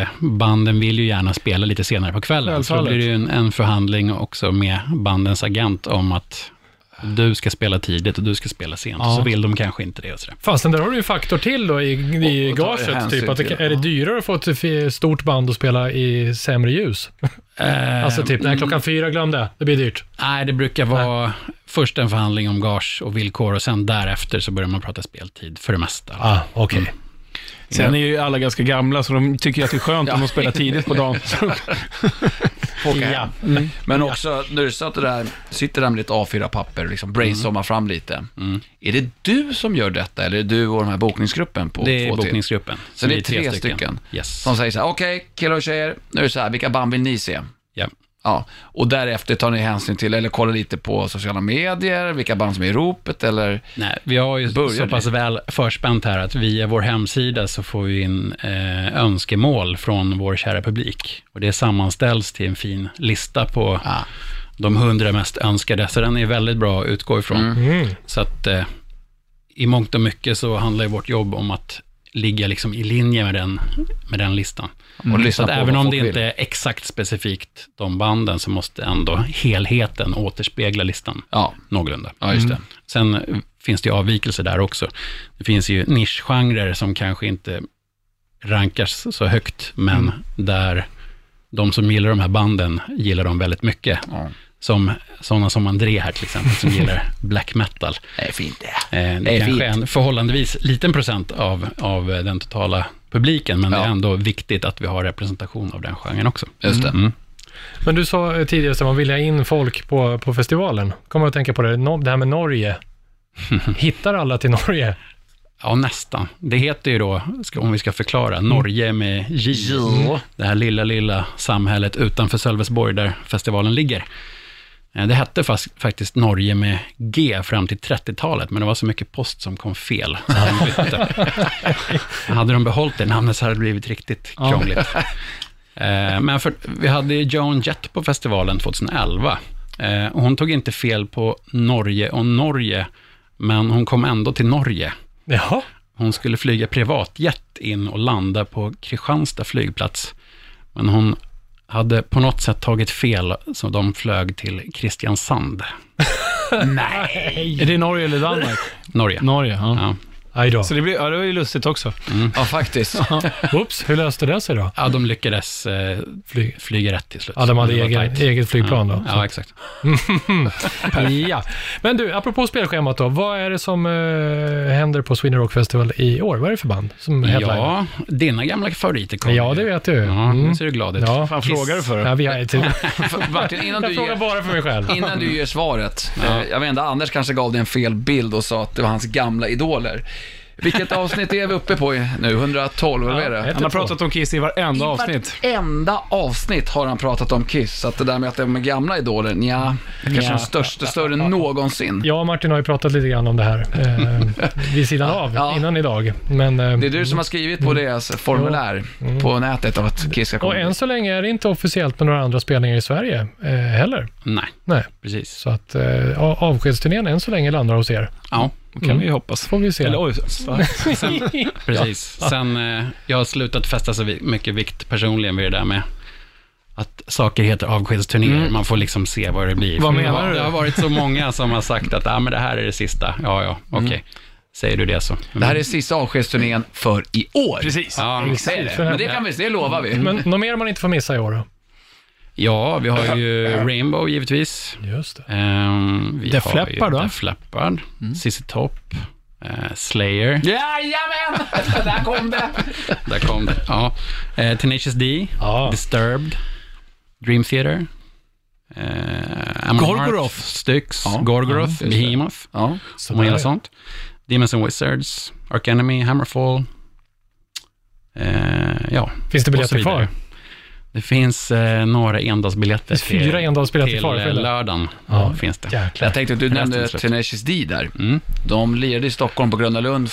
eh, banden vill ju gärna spela lite senare på kvällen, så blir det ju en, en förhandling också med bandens agent om att du ska spela tidigt och du ska spela sent ja. Så vill de kanske inte det och sådär. Fast där har du ju faktor till då i, i och, och gaget typ, att det, är det dyrare att få ett stort band och spela i sämre ljus? Eh, alltså typ, när klockan fyra glöm det, det blir dyrt. Nej, det brukar vara nej. Först en förhandling om gage och villkor och sen därefter så börjar man prata speltid för det mesta. Ah, okej. Okay. Mm. Sen är ju alla ganska gamla så de tycker att det är skönt om de spelar tidigt på dagen. Ja. Mm. Men också när du satt där, sitter där med lite A fyra-papper och liksom brainstormar fram lite. Mm. Är det du som gör detta eller är det du och den här bokningsgruppen? På det är bokningsgruppen. Så det är tre, tre stycken, stycken. Yes. Som säger så här, okej okay, killar och tjejer, nu är det så här, vilka band vill ni se? Yeah. Ja. Och därefter tar ni hänsyn till eller kollar lite på sociala medier, vilka band som är i ropet eller. Nej, vi har ju så pass det. väl förspänt här att via vår hemsida så får vi in eh, önskemål från vår kära publik. Och det sammanställs till en fin lista på ah. de hundra mest önskade. Så den är väldigt bra att utgå ifrån. Mm. Så att eh, i mångt och mycket så handlar ju vårt jobb om att ligga liksom i linje med den, med den listan. Mm. Så även om det inte är exakt specifikt de banden så måste ändå helheten återspegla listan ja. någorlunda. Ja, just det. Mm. Sen finns det ju avvikelser där också. Det finns ju nischgenrer som kanske inte rankas så högt men mm. där de som gillar de här banden gillar dem väldigt mycket. Ja. som sådana som André här till exempel, som gillar black metal. Det är fint det. Eh, det, det är kanske fint. En förhållandevis liten procent av, av den totala publiken, men ja. Det är ändå viktigt att vi har representation av den genren också. Just det. Mm. Men du sa tidigare att man vill ha in folk på, på festivalen. Kommer jag att tänka på det, det här med Norge. Hittar alla till Norge? Ja, nästan. Det heter ju då, om vi ska förklara, Norge med J. Mm. Det här lilla, lilla samhället utanför Sölvesborg där festivalen ligger. Det hette fast, faktiskt Norge med G fram till trettiotalet, men det var så mycket post som kom fel. Så han bytte. Hade de behållit det namnet så hade det blivit riktigt krångligt. Men för, vi hade Joan Jett på festivalen tjugoelva. Och hon tog inte fel på Norge och Norge, men hon kom ändå till Norge. Jaha. Hon skulle flyga privatjet in och landa på Kristianstad flygplats. Men hon hade på något sätt tagit fel, så de flög till Kristianstad. Nej! Är det Norge eller Danmark? Norge. Norge, ja. ja. Så det, blir, ja, det var ju lustigt också. Mm. Ja, faktiskt. Oops, hur löste det sig då? Ja, de lyckades eh, fly, flyga rätt till slut. Ja, de hade egen, eget flygplan ja. Då. Så. Ja, exakt. ja. Men du, apropå spelschemat då. Vad är det som eh, händer på Sweden Rock Festival i år? Vad är det för band som headliner? Ja, dina gamla favoriter kommer. Ja, det vet du. Ja, nu ser du glad ut. Ja. Fan, frågar du för? Ja, vi har till. Martin, innan jag du frågar ger, bara för mig själv. Innan du ger svaret. Ja. Jag vet inte, Anders kanske gav dig en fel bild och sa att det var hans gamla idoler. Vilket avsnitt är vi uppe på nu? hundratolv, eller ja, är det? Han har pratat om Kiss i varenda I avsnitt. I varenda avsnitt har han pratat om Kiss. Så att det där med att det är med gamla idoler, nja, kanske ja. Den största, större än någonsin. Jag och Martin har ju pratat lite grann om det här eh, vid sidan av, ja. Innan idag. Men, eh, det är du som har skrivit på deras formulär ja. Mm. på nätet av att Kiss ska komma. Och än så länge är det inte officiellt med några andra spelningar i Sverige eh, heller. Nej, Nej, precis. Så att eh, avskedsturnén än så länge landar hos er. Ja. Kan mm. vi hoppas. Får vi se. Eller, oj, sen, precis. Sen, eh, jag har slutat fästa så mycket vikt personligen vid det där med att saker heter avskedsturnéer. Mm. Man får liksom se vad det blir. Vad menar det, du? Det har varit så många som har sagt att ah, men det här är det sista. Ja, ja, okej. Okay. Mm. Säger du det så? Mm. Det här är sista avskedsturnén för i år. Precis. Ja, säger det. Men det kan vi, det lovar vi. Men något mer man inte får missa i år då? Ja, vi har ju Rainbow givetvis. Just det. Um, vi det har flappar, ju då? Det flappar. Mm. Sissy Topp. Uh, Slayer. Jajamän! Där kom det! Där kom det, ja. Uh, Tenacious D. Ah. Disturbed. Dream Theater. Uh, Gorgoroth. Styx. Ah. Gorgoroth. Ah, Behemoth. Ja. Och hela sånt. Demons and Wizards. Arch Enemy. Hammerfall. Uh, ja. Finns det biljetter kvar? Det finns eh, några endagsbiljetter till, fyra endagsbiljetter till farfäll. Lördagen. Ja, finns det. Jäklar. Jag tänkte att du nämnde Tenacious D där. Mm. De lirade i Stockholm på Gröna Lund,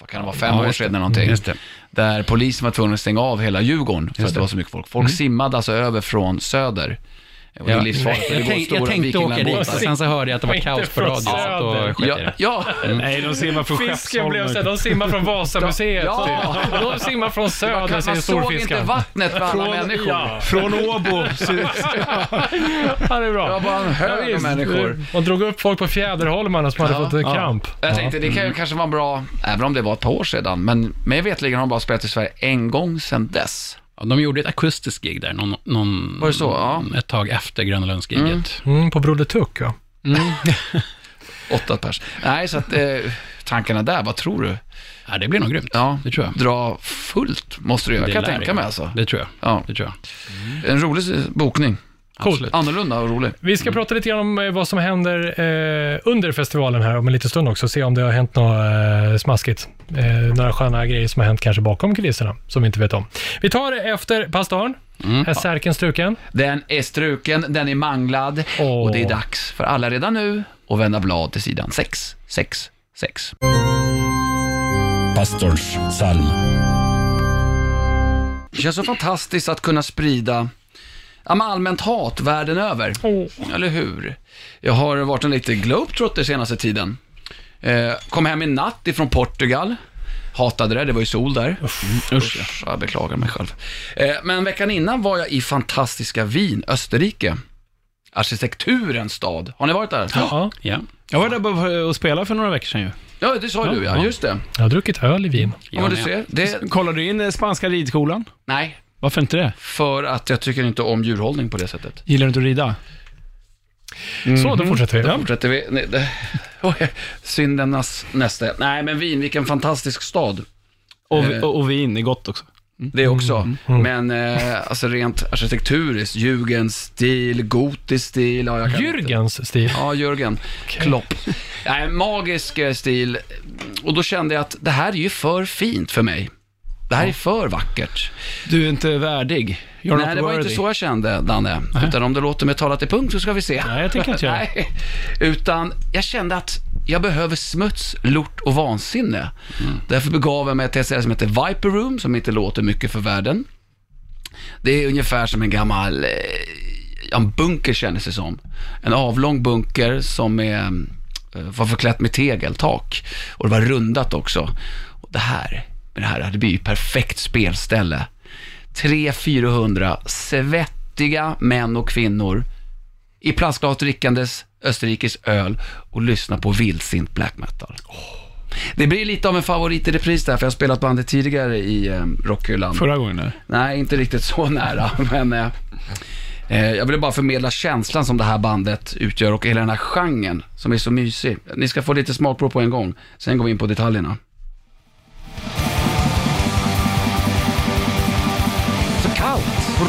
vad kan det vara, fem ja, år sedan eller någonting. Just det. Där polisen var tvungen att stänga av hela Djurgården just för att det var så mycket folk. Folk mm. simmade alltså över från söder. Ja. Jag, tänk, jag tänkte åka dit, sen så hörde jag att det var kaos på radion. Ja, ja. Mm. Nej, de simmar från Skeppsholmen. De simmar från Vasamuseet. Ja. De simmar från söder. Man, man såg inte vattnet för alla människor. Ja. Från Åbo. Ja, det är bra. Det var bara en hög ja, människor. De drog upp folk på Fjäderholmarna som hade ja. Fått en ja. Kramp. Jag tänkte, det kan ju kanske vara bra, även om det var ett par år sedan. Men jag vet att de bara spelat i Sverige en gång sedan dess. De gjorde ett akustiskt gig där någon, någon, var det så? Ja. Ett tag efter Gröna Lunds-giget. Mm. Mm, på Broder Tuck, ja. Mm. Åtta pers. Nej, så att eh, tankarna där, vad tror du? Ja, det blir nog grymt. Ja, det tror jag. Dra fullt måste du göra. Det kan jag tänka jag. Mig alltså. Det tror jag. Ja. Det tror jag. Mm. En rolig bokning. Cool. Annorlunda och rolig. Vi ska mm. prata lite grann om vad som händer eh, under festivalen här om en liten stund också. Se om det har hänt något eh, smaskigt. Eh, några sköna grejer som har hänt kanske bakom kulisserna som vi inte vet om. Vi tar det efter pastorn. Mm. Är särken struken? Den är struken, den är manglad. Oh. Och det är dags för alla redan nu att vända blad till sidan sex sex sex. Pastors psalm. Det känns så fantastiskt att kunna sprida ja, allmänt hat världen över. Oh. Eller hur? Jag har varit en liten globetrotter senaste tiden. eh, Kom hem i natt ifrån Portugal. Hatade det, det var ju sol där. Usch, usch. Jag beklagar mig själv. eh, Men veckan innan var jag i fantastiska Wien, Österrike. Arkitekturens stad. Har ni varit där? Ja, ja. Jag var där och spelade för några veckor sedan ju. Ja, det sa ja, du, ja, ja, just det. Jag har druckit öl i Wien. Ja, men du ser, det... Kollar du in spanska ridskolan? Nej. Varför inte det? För att jag tycker inte om djurhållning på det sättet. Gillar du inte att rida? Mm. Så, då fortsätter vi. Då fortsätter vi. Nej, det... oh, syndernas nästa. Nej, men Wien, vilken fantastisk stad. Och, eh. och, och Wien är gott också. Det också, mm, mm, mm. men eh, alltså rent arkitekturiskt, Jürgens stil, gotisk stil, ja, Jürgens stil? Ja, Jürgen okay. Klopp, nej, magisk stil. Och då kände jag att det här är ju för fint för mig. Det här ja. är för vackert. Du är inte värdig. You're Nej, det var worthy. Inte så jag kände, Danne. Nej. Utan om det låter mig tala till punkt så ska vi se. Nej, jag tänker inte jag. Utan jag kände att jag behöver smuts, lort och vansinne. Mm. Därför begav jag mig till ett ställe som heter Viper Room, som inte låter mycket för världen. Det är ungefär som en gammal en bunker kändes det som. En avlång bunker som är, var förklätt med tegeltak. Och det var rundat också. Och det här... Men det här hade blivit ett perfekt spelställe. tre hundra till fyrahundra svettiga män och kvinnor i plastglas drickandes österrikisk öl och lyssna på vildsint black metal. Oh. Det blir lite av en favorit i repris där, för jag har spelat bandet tidigare i eh, Rockhyllan. Förra gången? Nej, nej, inte riktigt så nära. Men eh, eh, jag ville bara förmedla känslan som det här bandet utgör och hela den här genren som är så mysig. Ni ska få lite smakprov på en gång. Sen går vi in på detaljerna.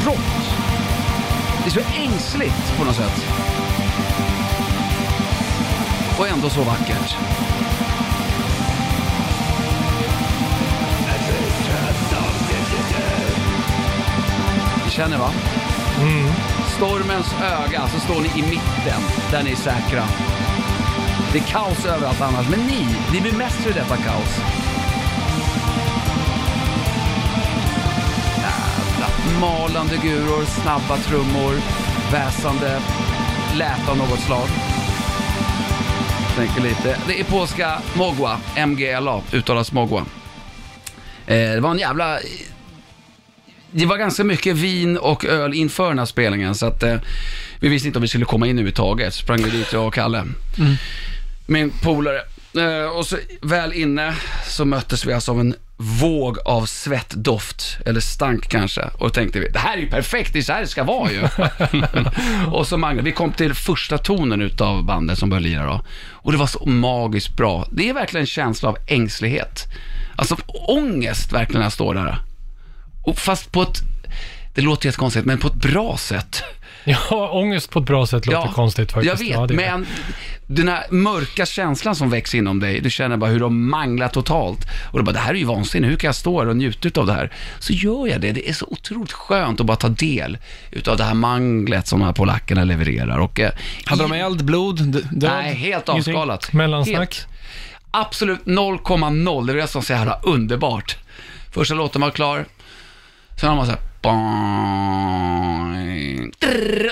Rått. Det är så ängsligt på något sätt. Och ändå så vackert. Ni känner, va? Mm. Stormens öga, så står ni i mitten. Där ni är säkra. Det är kaos överallt annars. Men ni, ni bemästrar detta kaos. Malande guror, snabba trummor, väsande läta av något slag. Tänker lite. Det är polska Mogwa, M G L A, uttalas Mogwa. Eh, det var en jävla... Det var ganska mycket vin och öl inför den här spelningen, så att eh, vi visste inte om vi skulle komma in överhuvudtaget. Sprang vi dit, jag och Kalle. Mm. Min polare. Eh, och så väl inne så möttes vi alltså av en våg av svettdoft eller stank kanske, och tänkte vi, det här är ju perfekt, det är så här det ska vara ju. Och så manglade vi, kom till första tonen utav bandet som började lira då, och det var så magiskt bra. Det är verkligen en känsla av ängslighet, alltså ångest verkligen när jag står där, och fast på ett, det låter helt konstigt, men på ett bra sätt. Ja, ångest på ett bra sätt låter ja, konstigt faktiskt. Jag vet, ja, det men den här mörka känslan som växer inom dig, du känner bara hur de manglar totalt. Och du bara, det här är ju vansinnigt, hur kan jag stå här och njuta av det här? Så gör jag det, det är så otroligt skönt att bara ta del utav det här manglet som de här polackerna levererar. Och, eh, hade i, de eld, blod, död? Nej, helt avskalat. Mellansnack? Helt, absolut noll komma noll, det är det som så här underbart. Första låten var klar, sen har man så här Boing.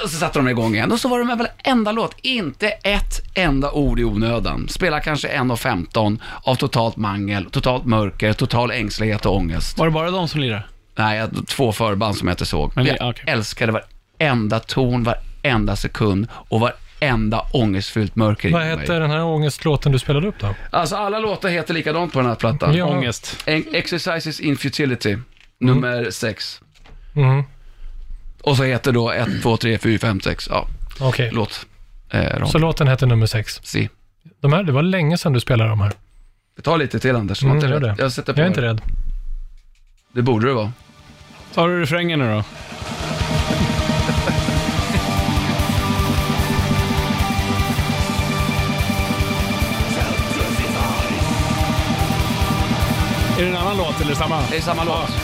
Och så satte de igång igen. Och så var det väl enda låt, inte ett enda ord i onödan. Spelar kanske en och femton av totalt mangel, totalt mörker, total ängslighet och ångest. Var det bara de som lirade? Nej, jag hade två förband som jag inte såg. Men jag okay. älskade varenda ton, varenda sekund och varenda ångestfyllt mörker. Vad heter mig. Den här ångestlåten du spelade upp då? Alltså alla låtar heter likadant på den här plattan. Ja. Ångest. Exercises in Futility, nummer mm. sex. Mm. Och så heter då ett, två, tre, fyra, fem, sex. Ja, okay. Låt eh, så låten heter nummer sex si. De här, det var länge sedan du spelade de här. Vi tar lite till, Anders. mm, jag, det. jag, jag är inte rädd. Det borde du vara. Tar du refrängen nu då? Är det en annan låt eller samma? Det är samma ja. låt.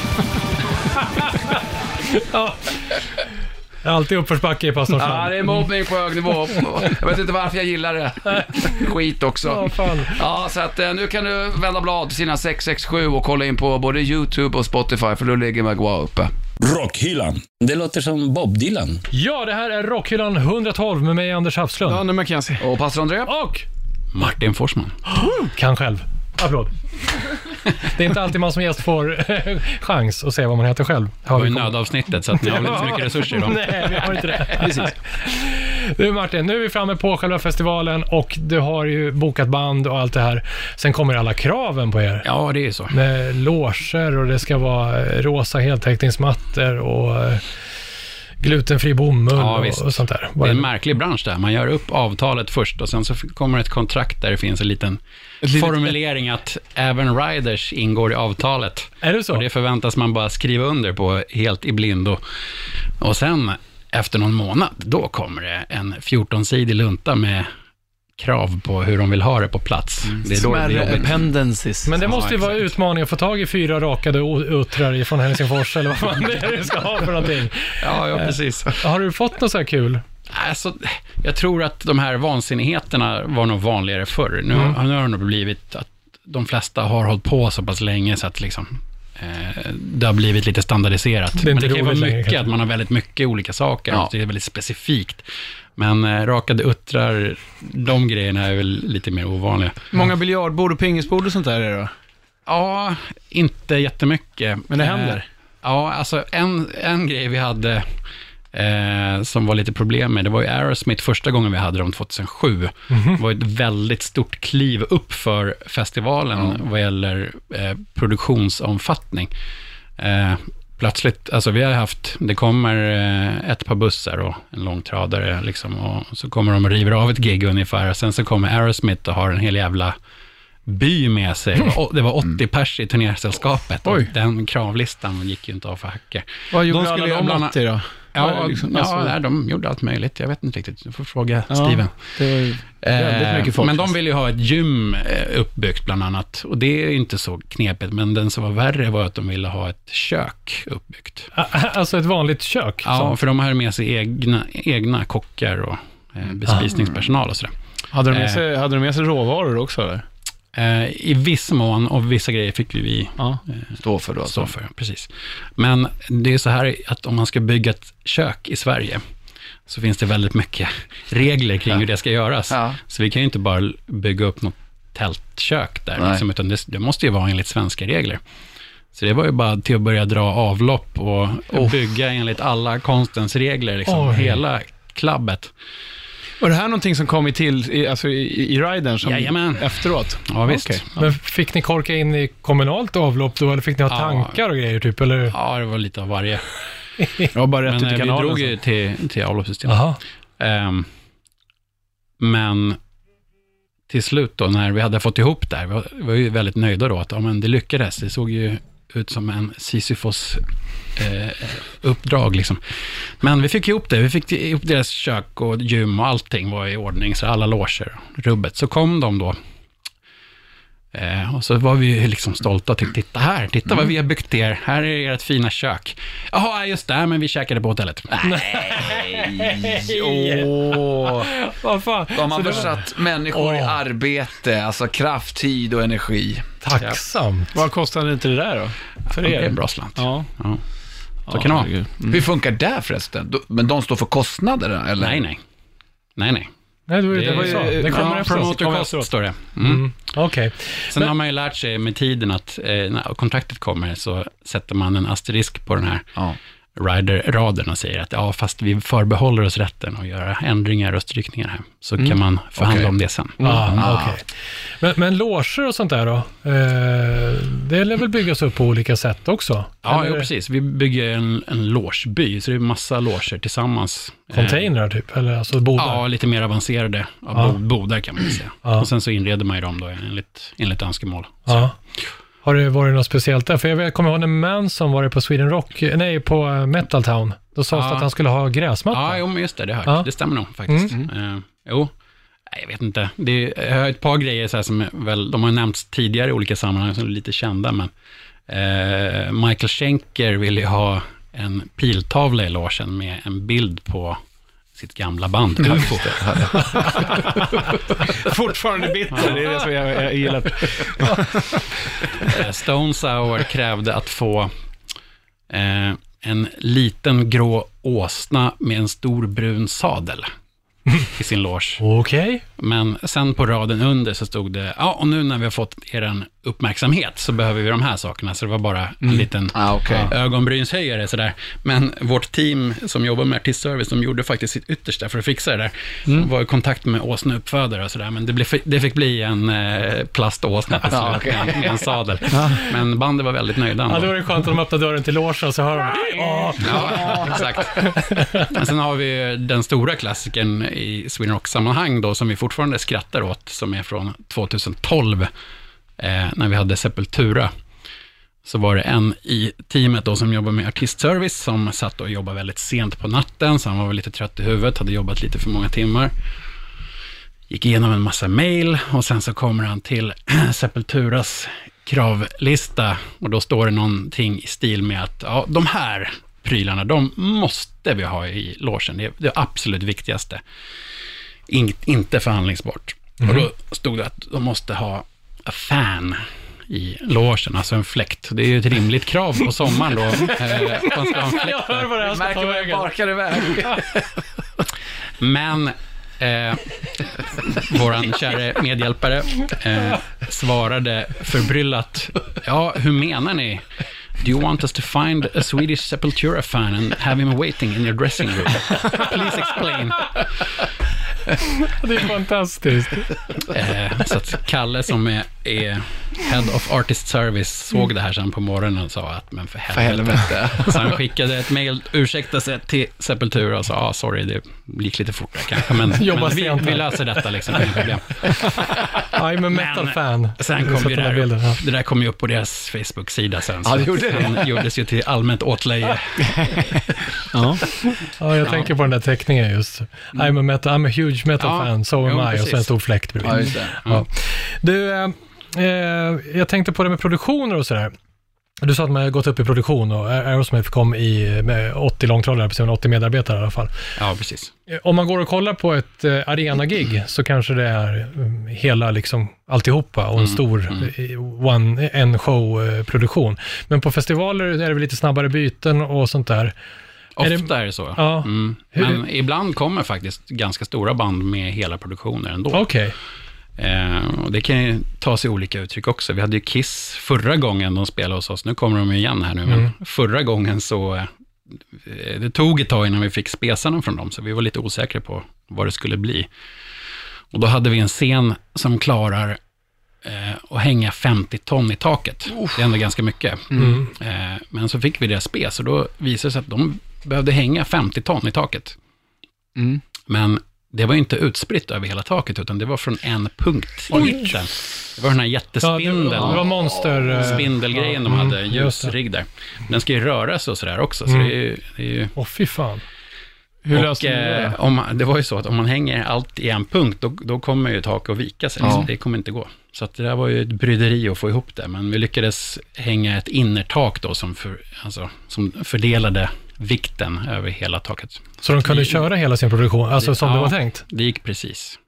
Ja. Jag är alltid uppförsbacke i Pastor. Ja, det är mobbning på hög nivå. Jag vet inte varför jag gillar det. Skit också. Ja, fan. Ja, så att nu kan du vända blad till sina sex sex sju och kolla in på både YouTube och Spotify, för då ligger Magua uppe. Rockhyllan. Det låter som Bob Dylan. Ja, det här är Rockhyllan ett hundra tolv med mig, Anders Hafslund. Ja, Daniel McKenzie. Och Pastor André. Och Martin Forsman. Kan själv. Applåd. Det är inte alltid man som gäst får chans att se vad man heter själv. Har vi nödavsnittet, så att ni har väl inte så mycket resurser då. Nej, vi har inte det. Precis. Du Martin, nu är vi framme på själva festivalen och du har ju bokat band och allt det här. Sen kommer alla kraven på er. Ja, det är så. Med loger och det ska vara rosa heltäckningsmattor och glutenfri bomull ja, och, och sånt där. Vad det är en det? märklig bransch där. Man gör upp avtalet först och sen så kommer ett kontrakt där det finns en liten ett formulering att även riders ingår i avtalet. Är det så? Och det förväntas man bara skriva under på helt i blind. Och, och sen efter någon månad, då kommer det en fjortonsidig lunta med krav på hur de vill ha det på plats. Mm. Det är smärre dependencies. Men det måste ju ja, vara utmaning att få tag i fyra rakade uttrar från Helsingfors eller vad fan det är du ska ha för någonting. Ja, ja precis. Har du fått något så här kul? Alltså, jag tror att de här vansinnigheterna var nog vanligare förr. Nu, mm. nu har det nog blivit att de flesta har hållit på så pass länge så att liksom det har blivit lite standardiserat. Det, men det kan vara mycket länge, att man har väldigt mycket olika saker, ja. Det är väldigt specifikt. Men eh, rakade uttrar, de grejerna är väl lite mer ovanliga. Många biljardbord och pingisbord och sånt där är det då? Ja, inte jättemycket. Men det händer? Eh, ja, alltså en, en grej vi hade eh, som var lite problem med, det var ju Aerosmith första gången vi hade dem tjugohundrasju. Mm-hmm. Det var ett väldigt stort kliv upp för festivalen mm. vad gäller eh, produktionsomfattning. Eh, Plötsligt, alltså vi har haft, det kommer ett par bussar och en långtradare liksom, och så kommer de och river av ett gig ungefär, och sen så kommer Aerosmith och har en hel jävla by med sig. Det var åttio pers i turnersällskapet och den kravlistan gick ju inte av för hacker. Vad gjorde de skulle alla de bland annat då? Ja, liksom, alltså, ja, de gjorde allt möjligt. Jag vet inte riktigt, du får fråga ja, Steven. Det är mycket folk. Men de vill ju ha ett gym uppbyggt bland annat. Och det är inte så knepigt. Men den som var värre var att de ville ha ett kök uppbyggt. Alltså ett vanligt kök? Ja, som... för de har med sig egna, egna kockar och bespisningspersonal och sådär. Hade de med sig, hade de med sig råvaror också eller? I viss mån, och vissa grejer fick vi ja, stå för. Då, stå för precis. Men det är så här att om man ska bygga ett kök i Sverige så finns det väldigt mycket regler kring ja. hur det ska göras. Ja. Så vi kan ju inte bara bygga upp något tältkök där, liksom, utan det, det måste ju vara enligt svenska regler. Så det var ju bara till att börja dra avlopp och, och oh. bygga enligt alla konstens regler, liksom, oh. hela klabbet. Var det här någonting som kom i till i, alltså i, i riden som Jajamän. efteråt? Ja, visst. Okay. Men fick ni korka in i kommunalt avlopp då, eller fick ni ha tankar och grejer typ? Eller? Ja, det var lite av varje. var bara rätt men vi drog ju till, till avloppssystemet. Um, men till slut då, när vi hade fått ihop det här, vi var, vi var ju väldigt nöjda då att ja, men det lyckades. Det såg ju ut som en Sisyfos eh, uppdrag liksom. Men vi fick ihop det, vi fick ihop deras kök och gym och allting var i ordning, så alla loger, rubbet, så kom de då eh, och så var vi liksom stolta och tyckte, titta här, titta mm. vad vi har byggt er, här är ert fina kök. Jaha, just där, men vi käkade på hotellet. Nej, åh vad fan. De har försatt var... människor oh. i arbete, alltså kraft, tid och energi. Tacksamt. Ja. Vad kostade inte det där då? För ja, er? Det är en bra slant. Ja. Ja. Så kan det vara. Mm. Hur funkar det förresten? Men de står för kostnaderna, eller? Nej, nej. Nej, nej. Nej, det, det, det var ju så. Det kommer ja, en promotorkost, står det. Mm. Mm. Okej. Okay. Sen men, har man ju lärt sig med tiden att eh, när kontraktet kommer så sätter man en asterisk på den här ja. rider-raden och säger att ja, fast vi förbehåller oss rätten att göra ändringar och strykningar här. Så mm. kan man förhandla okay. om det sen. Mm. Ah, ah. Okay. Men, men loger och sånt där då? Eh, det lär väl byggas upp på olika sätt också? Ja, jo, precis. Vi bygger en, en logeby, så det är massa loger tillsammans. Containrar typ? Eller alltså bodar? Ja, lite mer avancerade ah. bodar kan man säga. Ah. Och sen så inreder man ju dem då enligt, enligt önskemål. Ja. Har det varit något speciellt där? För jag kommer ihåg när Manson var på Sweden Rock, nej på Metal Town. Då sades ja. det att han skulle ha gräsmatta. Ja, jo, men just det, det hört. Ja. Det stämmer nog faktiskt. Mm. Uh, jo, nej, jag vet inte. Det är, jag har ett par grejer så här som väl, de har nämnts tidigare i olika sammanhang som är lite kända, men uh, Michael Schenker ville ju ha en piltavla i logen med en bild på sitt gamla band. Mm. Fortfarande bitter, det är det som jag, jag gillar. Stone Sour krävde att få eh, en liten grå åsna med en stor brun sadel. i sin loge. Okay. Men sen på raden under så stod det, ja, och nu när vi har fått er uppmärksamhet så behöver vi de här sakerna. Så det var bara en mm. liten ah, okay. ögonbrynshöjare sådär. Men vårt team som jobbar med artistservice, de gjorde faktiskt sitt yttersta för att fixa det där. Mm. De var i kontakt med åsneuppfödare och sådär, men det, blev, det fick bli en eh, plaståsna på ah, okay. en, en sadel. Ah. Men bandet var väldigt nöjda. Ja, då var det skönt att de öppnade dörren till logen och så hör de åh! Ja, exakt. Men sen har vi den stora klassiken i Sweden Rock-sammanhang då, som vi fortfarande skrattar åt, som är från tjugohundratolv eh, när vi hade Sepultura. Så var det en i teamet då som jobbar med artistservice som satt och jobbade väldigt sent på natten, så han var väl lite trött i huvudet, hade jobbat lite för många timmar, gick igenom en massa mail och sen så kommer han till Sepulturas kravlista och då står det någonting i stil med att ja, de här prylarna, de måste vi ha i logen. Det är det absolut viktigaste. Inget, inte förhandlingsbart. Mm. Och då stod det att de måste ha a fan i logen, alltså en fläkt. Det är ju ett rimligt krav på sommaren då. eh, man ska ha en fläkt. Jag hör vad det här ska ta vägen. Barkar iväg. Men eh, våran kära medhjälpare eh, svarade förbryllat, ja, hur menar ni? Do you want us to find a Swedish Sepultura fan and have him waiting in your dressing room? Please explain. Det är fantastiskt. Eh, så att Kalle som är, är head of artist service såg det här sen på morgonen och sa att men för helvete. För helvete. Så han skickade ett mejl, ursäkta sig till Sepultura och sa ah, sorry, det gick lite fortare kanske, men, men vi, vi löser detta liksom. I'm a metal fan. Sen kom ju det, där, det där kom ju upp på deras Facebook-sida sen. Ja, det gjorde det. Han gjordes ju till allmänt åtlöje. Ja. Ja, jag tänker på den där teckningen just. I'm a metal, I'm a huge metal ja. fan, so am I. Och sen stor fläkt bredvid. Ja, just det. Mm. Ja. Du, eh, jag tänkte på det med produktioner och sådär. Du sa att man har gått upp i produktion och Aerosmith kom i med åttio långtrådare, precis, åttio medarbetare i alla fall. Ja, precis. Om man går och kollar på ett arenagig mm. så kanske det är hela liksom alltihopa och en stor mm. one, en show-produktion. Men på festivaler är det väl lite snabbare byten och sånt där. Ofta är det, är det så. Ja. Mm. Men ibland kommer faktiskt ganska stora band med hela produktioner ändå. Okej. Okay. Eh, och det kan ju ta sig olika uttryck också. Vi hade ju Kiss förra gången de spelade hos oss. Nu kommer de igen här nu. Mm. Men förra gången så eh, det tog ett tag innan vi fick spesarna från dem. Så vi var lite osäkra på vad det skulle bli. Och då hade vi en scen som klarar eh, att hänga femtio ton i taket. Oh. Det är ändå ganska mycket. Mm. Eh, men så fick vi deras spes och då visade det sig att de behövde hänga femtio ton i taket. Mm. Men det var ju inte utspritt över hela taket, utan det var från en punkt i mitten. Det var den här jättespindeln. Ja, det var monster spindelgrejen ja, de hade, mm, ljusrigg där. Den ska ju röra sig och sådär också. Så mm. det är ju, det är ju... Åh, fy fan. Hur löser ni det? Eh, om, det var ju så att om man hänger allt i en punkt, då, då kommer ju taket att vika sig. Ja. Liksom. Det kommer inte gå. Så att det där var ju ett bryderi att få ihop det. Men vi lyckades hänga ett innertak då som, för, alltså, som fördelade vikten över hela taket. Så de kunde det, köra hela sin produktion, alltså det, som ja, det var tänkt? Det gick precis.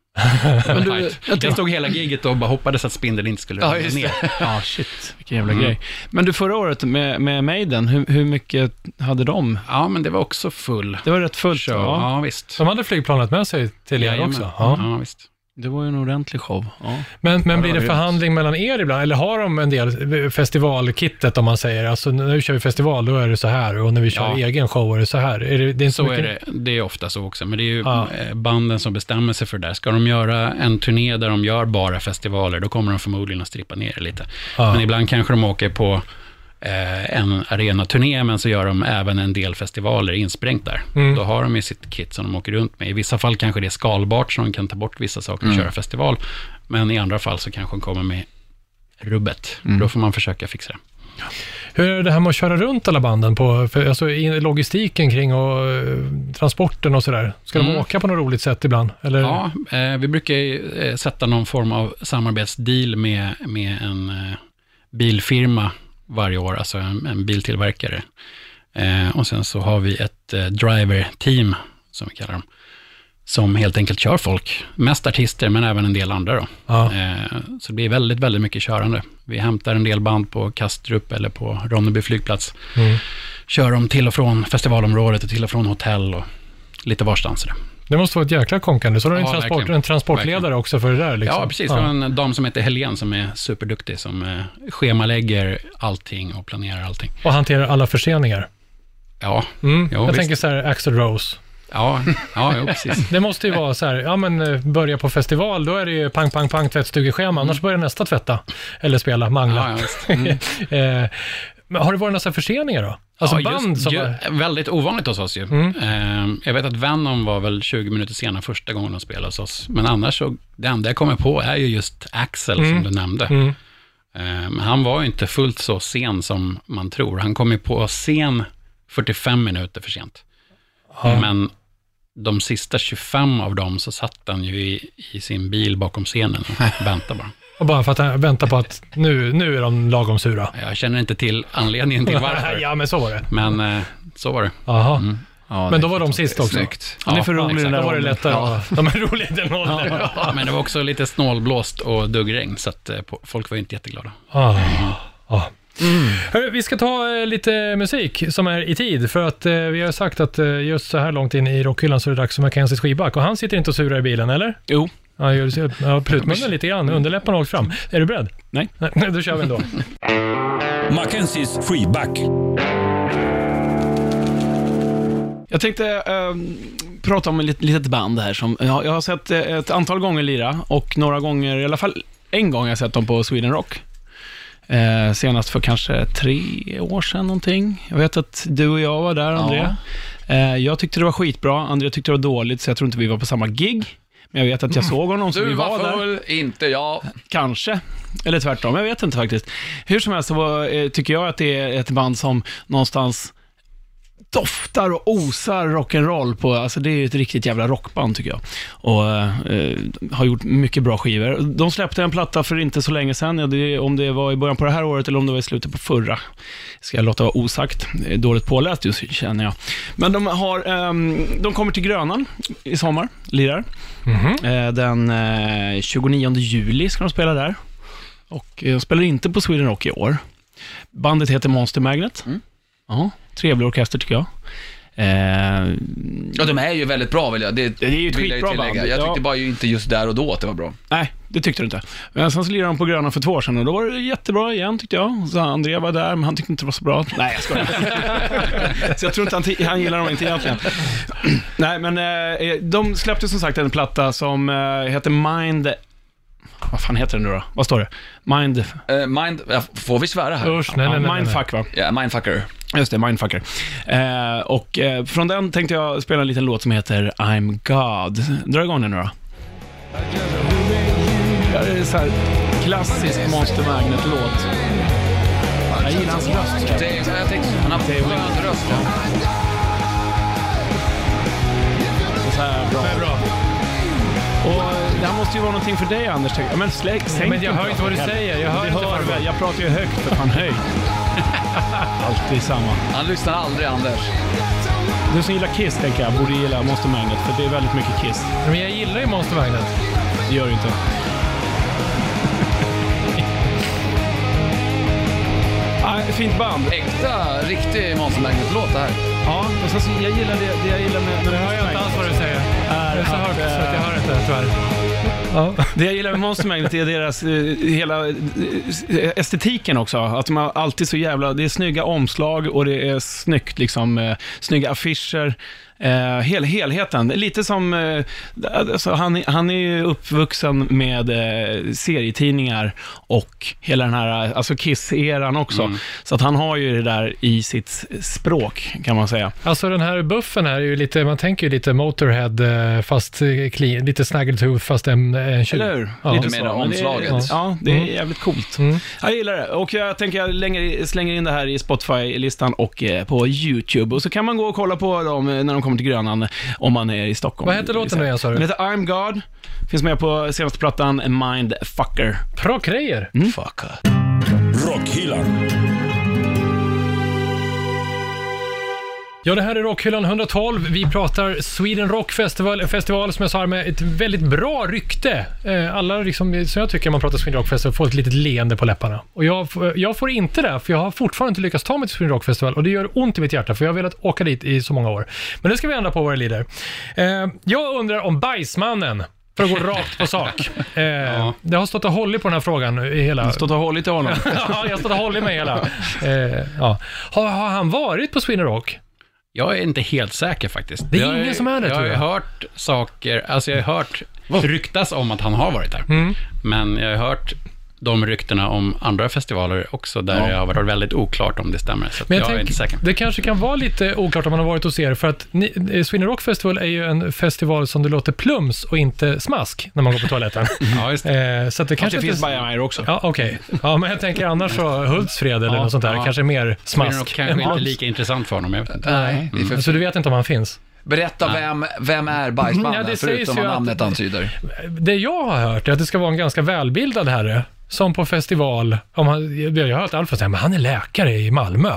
Men du, jag stod hela giget och bara hoppades att spindeln inte skulle röra ja, ner. Ja, ah, shit. Vilken jävla mm. grej. Men du, förra året med, med Maiden, hur, hur mycket hade de? Ja, men det var också full. Det var rätt fullt, så, ja. ja, visst. De hade flygplanet med sig till er ja, också. Ja. ja, visst. Det var ju en ordentlig show. Ja. Men, men blir det förhandling mellan er ibland? Eller har de en del festivalkittet om man säger? Alltså när vi kör festival då är det så här. Och när vi kör ja. egen show är det så här. Är det, det är så mycket... är det. Det är ofta så också. Men det är ju ja. banden som bestämmer sig för det där. Ska de göra en turné där de gör bara festivaler, då kommer de förmodligen att strippa ner det lite. Ja. Men ibland kanske de åker på eh, en arenaturné, men så gör de även en del festivaler insprängt där. Mm. Då har de ju sitt kit som de åker runt med. I vissa fall kanske det är skalbart så de kan ta bort vissa saker och mm. köra festival, men i andra fall så kanske de kommer med rubbet. Mm. Då får man försöka fixa det. Ja. Hur är det här med att köra runt alla banden på, för, alltså logistiken kring och transporten och sådär? Ska mm. de åka på något roligt sätt ibland? Eller? Ja, eh, vi brukar ju eh, sätta någon form av samarbetsdeal med, med en eh, bilfirma varje år, alltså en, en biltillverkare. Eh, och sen så har vi ett eh, driver-team, som vi kallar dem, som helt enkelt kör folk. Mest artister, men även en del andra då. Ja. Eh, så det blir väldigt, väldigt mycket körande. Vi hämtar en del band på Kastrup eller på Ronneby flygplats. Mm. Kör dem till och från festivalområdet och till och från hotell och lite varstans. Det måste vara ett jäkla konkande. Så det är en, ja, transport, en transportledare verkligen. Också för det där. Liksom. Ja, precis. Ja. En dam som heter Helen som är superduktig, som schemalägger allting och planerar allting. Och hanterar alla förseningar. Ja. Mm. Jo, jag visst. Tänker så här, Axl Rose. Ja, ja jo, precis. Det måste ju vara så här, ja men börja på festival, då är det ju pang, pang, pang, tvättstugeschema. Mm. Annars börjar nästa tvätta. Eller spela, mangla. Ja, mm. eh, men har det varit några förseningar då? Alltså ja, band just, som ju, var... Väldigt ovanligt hos oss ju. Mm. Eh, jag vet att Venom var väl tjugo minuter senare första gången de spelade hos oss. Men annars så, det enda jag kommer på är ju just Axel mm. som du nämnde. Mm. Eh, men han var ju inte fullt så sen som man tror. Han kom ju på sen fyrtiofem minuter för sent. Ja. Men de sista tjugofem av dem så satt han ju i, i sin bil bakom scenen och väntade bara. Och bara för att han väntar på att nu, nu är de lagom sura. Jag känner inte till anledningen till varför. Ja, men så var det. Men så var det. Jaha. Mm. Ja, men då var de sist också. Snyggt. Ja, det är för roligt, ja, då var det lättare. Ja. De är roliga den åldern. Ja. Ja. Men det var också lite snålblåst och duggregn så att folk var ju inte jätteglada. Ja. Mm. Ja. Mm. Hörru, vi ska ta eh, lite musik som är i tid för att eh, vi har sagt att eh, just så här långt in i rockhyllan så är det dags för McKenzies skivback och han sitter inte och surar i bilen, eller? Jo. Ja, jag har prutmunnen lite grann, underläpparna åkt fram. Är du beredd? Nej. Nej, då kör vi ändå. McKenzies skivback. Jag tänkte eh, prata om ett litet band här som jag, jag har sett ett antal gånger lira och några gånger, i alla fall en gång har jag sett dem på Sweden Rock. Eh, senast för kanske tre år sedan någonting. Jag vet att du och jag var där, André. Ja. Eh, jag tyckte det var skitbra. André tyckte det var dåligt, så jag tror inte vi var på samma gig. Men jag vet att jag mm. såg honom som vi var, var full, där. Inte jag. Kanske. Eller tvärtom, jag vet inte faktiskt. Hur som helst så var, eh, tycker jag att det är ett band som någonstans doftar och osar rock'n'roll på, alltså det är ju ett riktigt jävla rockband tycker jag, och eh, har gjort mycket bra skivor. De släppte en platta för inte så länge sedan, ja, det, om det var i början på det här året eller om det var i slutet på förra, ska jag låta vara osagt, dåligt påläst just känner jag, men de har eh, de kommer till Grönan i sommar, lirar mm-hmm. eh, den eh, tjugonionde juli ska de spela där, och eh, de spelar inte på Sweden Rock i år. Bandet heter Monster Magnet. Mm. Ja, trevlig orkester tycker jag. Eh, ja, de är ju väldigt bra väl. Det, det, det är ju ett skitbra band. Jag tyckte ja. bara ju inte just där och då att det var bra. Nej, det tyckte du inte. Men sen så lirade de på Gröna för två år sedan och då var det jättebra igen tyckte jag. Så André var där men han tyckte inte det var så bra. Nej, jag skojar. Så jag tror inte han, t- han gillar dem inte egentligen. Nej, men eh, de släppte som sagt en platta som eh, heter Mind... Vad fan heter den nu då? Vad står det? Mind... Uh, mind... Får vi svära här? Usch, nej, nej, nej, mindfuck va? Ja, yeah, mindfucker. Just det, mindfucker. Eh, och eh, från den tänkte jag spela en liten låt som heter I'm God. Dra igång den nu då. Ja, det är så här klassisk Monster Magnet-låt. Jag gillar hans röst. Det är så jag tänkte. Han har en röst. Det är så här bra. Det är bra. Och... Det här måste ju vara någonting för dig, Anders. Men släck, sänk. Men jag hör inte vad du säger. Jag hör du inte hör vad du... Jag pratar ju högt för fan höjt. Alltid samma. Han lyssnar aldrig, Anders. Du som gillar Kiss, tänker jag, borde gilla Monster Magnet. För det är väldigt mycket Kiss. Men jag gillar ju Monster Magnet. Det gör du inte. Ah, fint band. Äkta, riktig Monster Magnet-låt det här. Ja, och så, så jag gillar det, det jag gillar med... Men det hör jag inte alls vad du säger. Är så hört så att jag hör inte, tyvärr. Ja. Det jag gillar med Monster Magnet är deras eh, hela eh, estetiken också, att man alltid så jävla, det är snygga omslag och det är snyggt liksom, eh, snygga affischer, eh, hel, helheten, lite som eh, alltså han, han är ju uppvuxen med eh, serietidningar och hela den här alltså Kiss-eran också, mm. så att han har ju det där i sitt språk kan man säga. Alltså den här buffen här är ju lite, man tänker ju lite Motorhead fast clean, lite Snaggletooth fast en eller hur? Ja. Lite mer omslaget. Ja. ja, det är mm. jävligt coolt. Mm. Jag gillar det. Och jag tänker jag länger, slänger in det här i Spotify-listan och eh, på YouTube. Och så kan man gå och kolla på dem när de kommer till Grönan om man är i Stockholm. Vad heter låten nu, sa du? Den heter I'm God. Finns med på senaste plattan Mindfucker. Bra grejer. Mm. Fucker. Rockhyllan. Ja, det här är Rockhyllan ett ett två. Vi pratar Sweden Rock Festival, festival som jag sa med ett väldigt bra rykte. Alla liksom, så jag tycker man pratar Sweden Rock Festival får ett litet leende på läpparna. Och jag, jag får inte det, för jag har fortfarande inte lyckats ta mig till Sweden Rock Festival. Och det gör ont i mitt hjärta, för jag har velat åka dit i så många år. Men nu ska vi ändra på våra lider. Jag undrar om Bajsmannen, för att gå rakt på sak. Eh, ja. Det har stått och hållit på den här frågan i hela... Jag har stått och hållit i honom. Ja, jag har stått och hållit med hela. Eh, ja. har, har han varit på Sweden Rock? Jag är inte helt säker faktiskt. Det är jag ingen är, som är det, jag tror jag. Jag har hört saker... Alltså jag har hört ryktas om att han har varit där. Mm. Men jag har hört de ryktena om andra festivaler också, där ja. jag har varit väldigt oklart om det stämmer. Så men jag, jag tänk, är inte säker. Det kanske kan vara lite oklart om man har varit hos er, för att ni, Sweden Rock Festival är ju en festival som det låter plums och inte smask när man går på toaletten. Ja, just det. Eh, så att det kanske det finns bajamajor också. Ja, okej. Okay. Ja, men jag tänker annars så Hultsfred eller ja, något sånt där. Ja. Kanske mer smask. Sweden Rock kanske inte lika intressant för honom. Jag vet inte. Nej. Mm. Så, så du vet inte om han finns? Berätta, vem, vem är Bajsmannen, ja, förutom vad namnet att, antyder? Det jag har hört är att det ska vara en ganska välbildad herre som på festival, om han, jag har hört allt för att han är läkare i Malmö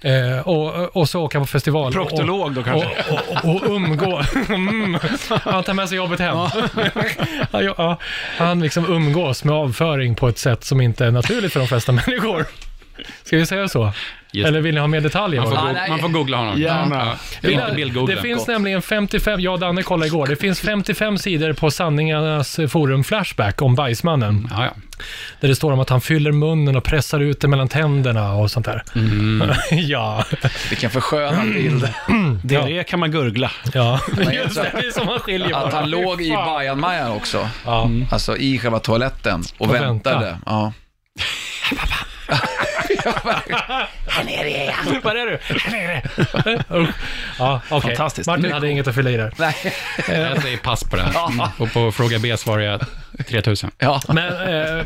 eh, och, och så åker han på festival. Proktolog då kanske. Och, och, och, och umgå. Mm. Han tar med sig jobbet hem. Ja. Han liksom umgås med avföring på ett sätt som inte är naturligt för de flesta människor. Ska vi säga så? Just. Eller vill ni ha mer detaljer? Man får, ah, go- man får googla honom. Ja. Ja. Bild-googla. Det finns Gott. nämligen femtiofem, jag och Danne kollade igår, det finns femtiofem sidor på Sanningarnas forum Flashback om Bajsmannen. Ja, ja. Där det står om att han fyller munnen och pressar ut det mellan tänderna och sånt där. Mm. Ja. Vilken försköna bild. Det ja. kan man gurgla. Ja. Just det, det är som man skiljer på. Att han låg i Bajanmajan också. Ja. Mm. Alltså i själva toaletten och, och väntade. Vänta. Ja. Här nere är jag. Var är du? Här nere. Ja, okej. Okay. Fantastiskt. Martin hade inget att fylla i där. Nej. Jag säger pass på det här. Mm. Och på fråga B svarar jag tre tusen. Ja. Men,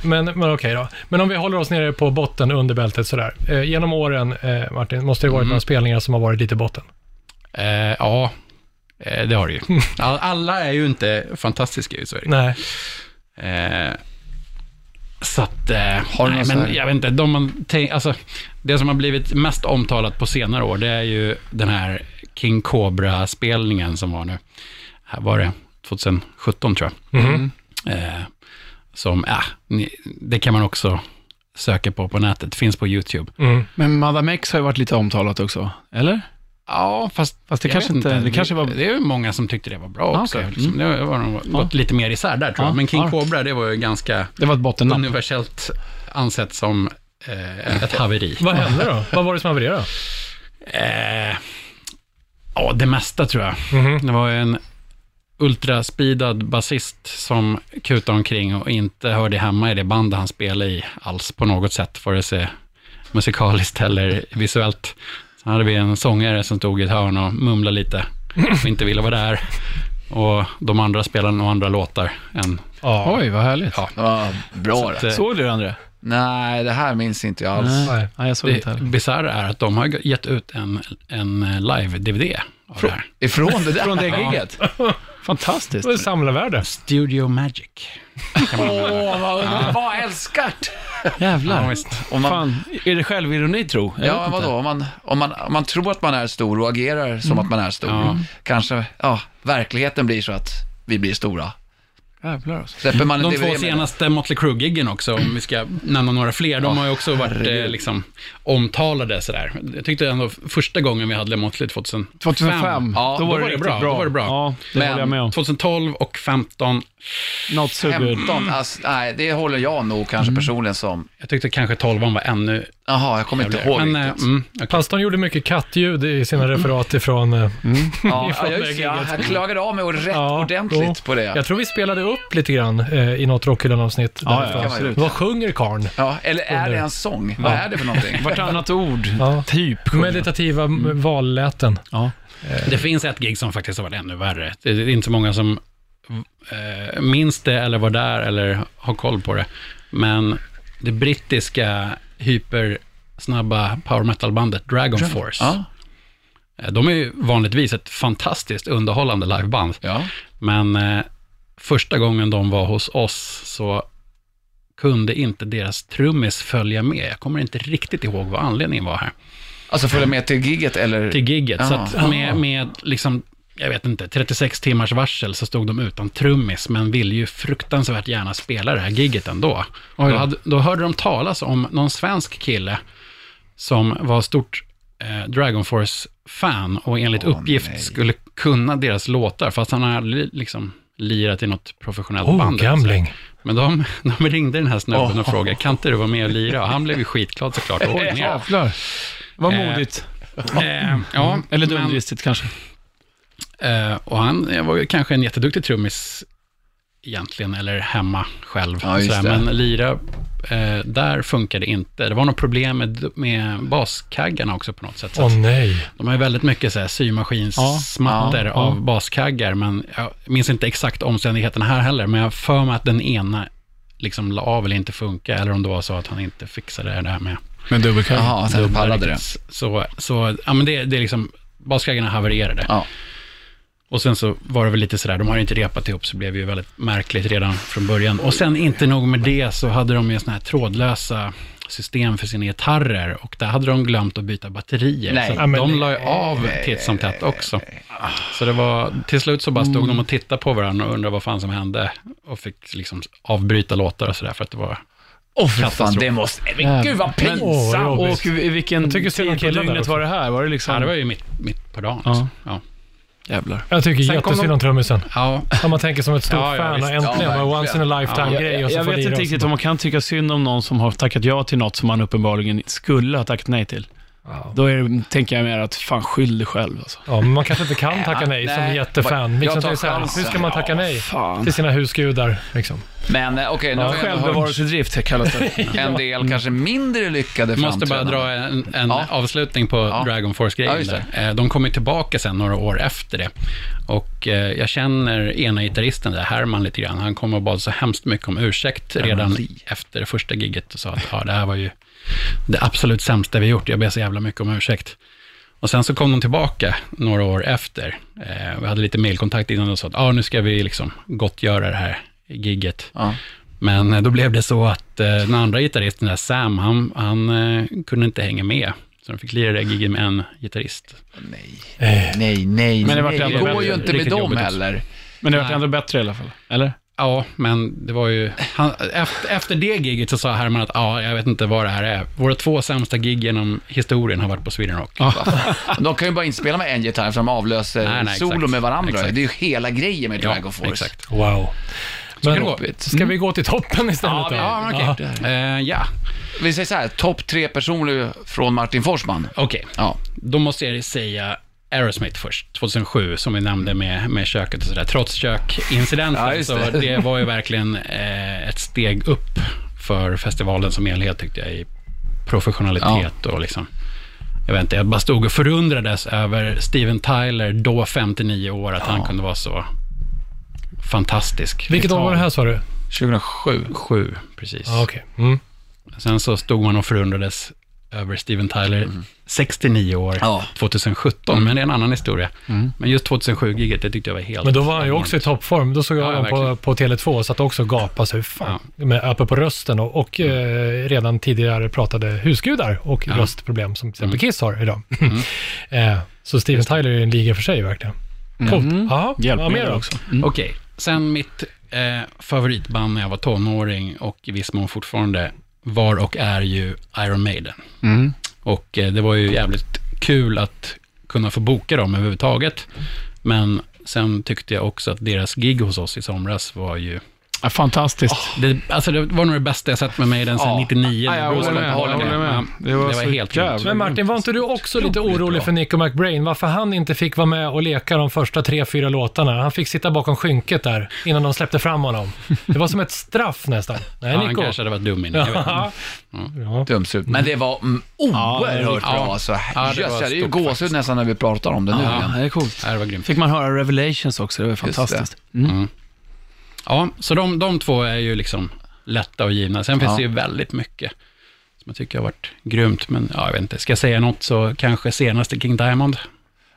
men, men okej då. Men om vi håller oss nere på botten under bältet sådär. Genom åren, Martin, måste det varit mm. några spelningar som har varit lite i botten? Eh, ja, det har det ju. Alla är ju inte fantastiska i Sverige. Nej. Eh... Så att, eh, nej, men jag vet inte, de man tänk, alltså, det som har blivit mest omtalat på senare år, det är ju den här King Cobra-spelningen som var nu. Här var det tjugosjutton tror jag. Mm. Eh, som, ja, eh, det kan man också söka på på nätet, finns på YouTube. Mm. Men Madame X har ju varit lite omtalat också, eller? Ja, fast, fast det kanske inte, inte det kanske var, det är ju många som tyckte det var bra ah, också. Okay. Liksom. Mm. Det var nog ja. gått lite mer isär där tror jag. Men King ja. Cobra, det var ju ganska, det var ett bottennapp, universellt ansett som eh, ett haveri. Vad hände då? Vad var det som havererade? Eh, ja, det mesta tror jag. Mm-hmm. Det var en ultraspeedad basist som kutade omkring och inte hörde hemma i det band han spelade i alls på något sätt, vare sig musikaliskt eller visuellt. Så hade vi en sångare som tog ett hörn och mumlade lite och inte ville vara där. Och de andra spelade några andra låtar än... Ja. Oj, vad härligt. Ja, ja bra. Så att, såg du det, André? Nej, det här minns inte jag alls. Nej, nej jag såg det inte. Det bisarra är att de har gett ut en, en live-D V D av Frå- det här. Ifrån det där? Från det gigget? Ja. Fantastiskt. Det är samlarvärde. Studio Magic. Åh, oh, vad, ja. vad älskat! Jävlar. Ja, visst. Om man, Fan, är det självironi, tro? Jag ja, vadå? Om man, om, man, om man tror att man är stor och agerar som mm. att man är stor, ja. kanske ja, verkligheten blir så att vi blir stora. Jävlar. Släpper man de två senaste Motley Crue-giggen också, om vi ska nämna några fler, de har ju också varit eh, liksom, omtalade sådär. Jag tyckte ändå första gången vi hade Motley tjugohundrafem ja, då, då, var det det bra. Bra. då var det bra. Ja, det men jag med om. tjugotolv och femton not so femton, good. Ass, nej, det håller jag nog kanske mm. personligen som. Jag tyckte kanske tolvan var ännu. Jaha, jag kommer inte ihåg men, riktigt. Mm, okay. Pastorn gjorde mycket kattljud i sina mm. referat ifrån... Mm. ja, ifrån jag, jag, jag klagade av mig och rätt ja, ordentligt då. På det. Jag tror vi spelade upp lite grann eh, i något rockhyllanavsnitt. Ja, ja, vad sjunger karn? Ja, eller är under... det en sång? Ja. Vad är det för någonting? Vartannat ord, ja. typ. Meditativa mm. valläten. Ja. Det finns ett gig som faktiskt har varit ännu värre. Det är inte så många som eh, minns det eller var där eller har koll på det. Men det brittiska... hypersnabba power metal-bandet Dragon Dra- Force. Ja. De är ju vanligtvis ett fantastiskt underhållande liveband. Ja. Men eh, första gången de var hos oss så kunde inte deras trummis följa med. Jag kommer inte riktigt ihåg vad anledningen var här. Alltså följa med till gigget eller? Till gigget, ah, så att med, med liksom, jag vet inte, trettiosex timmars varsel så stod de utan trummis, men ville ju fruktansvärt gärna spela det här gigget ändå. Och då, hade, då hörde de talas om någon svensk kille som var stort eh, Dragonforce-fan och enligt oh, uppgift nej. skulle kunna deras låtar, fast han hade liksom lirat i något professionellt oh, band. Gambling. Men de, de ringde den här snubben oh. och frågade, kan inte du vara med och lira? Och han blev ju skitglad såklart. Oh, jävlar, vad modigt. Eh, eh, ja, mm. Eller dumdristigt kanske. Uh, och han var ju kanske en jätteduktig trummis egentligen, eller hemma själv, ja, sådär, men lira uh, där funkade inte. Det var något problem med, med baskaggarna också på något sätt. Åh oh, nej. De har ju väldigt mycket såhär symaskins-smatter ja, ja, av ja. baskaggar, men jag minns inte exakt omständigheterna här heller, men jag för mig att den ena liksom la av eller inte funkar, eller om det var så att han inte fixade det här med. Men dubbelkagg? Jaha, sen dubbel, pallade det. Så, så, ja men det, det är liksom, baskaggarna havererade. Ja. Och sen så var det väl lite sådär, de har ju inte repat ihop, så blev det ju väldigt märkligt redan från början. Och sen inte nog med det, så hade de ju sådana här trådlösa system för sina gitarrer, och där hade de glömt att byta batterier. Nej, så de la ju av titt som tätt också. Så det var, till slut så bara stod mm. de och tittade på varandra och undrade vad fan som hände, och fick liksom avbryta låtar och sådär för att det var... Åh oh, för fan, det måste... Men gud vad pinsamt! Oh, och vilken... Jag tycker sedan killen dygnet var det här, var det liksom... Ja, det var ju mitt, mitt på dagen. Alltså. Ja, ja. Jävlar. Jag tycker jättesynd om trummisen. Ja. Om man tänker som ett stort ja, ja, fan och äntligen ja, once in a lifetime ja, grej. Och så jag, jag vet inte riktigt om man kan tycka synd om någon som har tackat ja till något som man uppenbarligen skulle ha tackat nej till. Wow. Då är det, tänker jag mer att fan skyll dig själv alltså. Ja, men man kanske inte kan tacka nej som nej. jättefan. Liksom jag tar hur ska man tacka nej ja, till sina husgudar liksom. Men okej, okay, nu ja, självbevarelsedrift kallas det. En del kanske mindre lyckade framträdande. Måste bara dra en, en ja. avslutning på ja. Dragonforce-grejen. Ja, de kommer tillbaka sen några år efter det. Och eh, jag känner ena gitarristen där, Herman, lite grann. Han kom och bad så hemskt mycket om ursäkt redan mm. efter det första gigget och sa att ja, det här var ju det absolut sämsta vi gjort. Jag ber så jävla mycket om ursäkt. Och sen så kom de tillbaka några år efter. Eh, vi hade lite mailkontakt innan och sa att ah, nu ska vi liksom gottgöra det här gigget. Ja. Men då blev det så att eh, den andra gitarristen där, Sam, han, han eh, kunde inte hänga med. Så de fick lira det gigget med en gitarrist. Nej, eh. nej, nej. Men det var nej. går ju inte med dem heller. Men det var ändå bättre i alla fall, eller? Ja, men det var ju... Han, efter, efter det giget så sa Herman att ja, jag vet inte vad det här är. Våra två sämsta gig genom historien har varit på Sweden Rock. Ja. De kan ju bara inspela med en gitarr för de avlöser nej, nej, solo med varandra. Exakt. Det är ju hela grejen med Dragonforce. Ja, exakt. Wow. Men, ska mm. vi gå till toppen istället? Ja, men, okay. ja. Uh, yeah. Vi säger så här, topp tre personer från Martin Forsman. Okej, okay. ja. Då måste jag säga Aerosmith först, tjugohundrasju, som vi nämnde med, med köket och sådär. Trots kökincidenten ja, så det var ju verkligen eh, ett steg upp för festivalen som helhet, tyckte jag, i professionalitet ja. och liksom. Jag vet inte, jag bara stod och förundrades över Steven Tyler, då femtionio år, att ja. han kunde vara så fantastisk. Vilket år var det här, sa du? tjugohundrasju. sju, precis. Ah, okay. mm. Sen så stod man och förundrades över Steven Tyler, mm. sextionio år, ja. tjugosjutton, mm. men det är en annan historia. Mm. Men just tjugosjutton-giget, det tyckte jag var helt... Men då var han ju också i toppform. Då såg jag ja, på, på Tele två, så att också gapa sig fan. Ja. Med uppe på rösten och, och mm. eh, redan tidigare pratade husgudar och ja. röstproblem som till exempel Kiss har idag. Mm. eh, så Steven Tyler är en liga för sig, verkligen. Mm. Ja, hjälp med det också. Mm. Okej, okay. Sen mitt eh, favoritband när jag var tonåring och i viss mån fortfarande var och är ju Iron Maiden. Mm. Och eh, det var ju jävligt kul att kunna få boka dem överhuvudtaget. Men sen tyckte jag också att deras gig hos oss i somras var ju ja, fantastiskt. Oh, det, alltså det var nog det bästa jag sett med mig den sen oh. nittionio. Aj, jag med, jag med. Ja, det var, det var helt kul. Men Martin, var inte du också lite orolig för Nico McBrain? Varför han inte fick vara med och leka de första tre, fyra låtarna? Han fick sitta bakom skynket där innan de släppte fram honom. Det var som ett straff nästan. Nej, Nico. Ja, han kanske hade varit dum innan. Ja. Ja. Dumsut. Men det var mm, oerhört ja, bra. Så ja, det, var det är ju gåshud nästan när vi pratar om det nu. Ja, det är coolt. Ja, det var grymt. Fick man höra Revelations också, det var fantastiskt. Det. Mm. Mm. Ja, så de, de två är ju liksom lätta och givna. Sen finns ja. det ju väldigt mycket som jag tycker har varit grymt, men ja, jag vet inte. Ska jag säga något så kanske senaste King Diamond.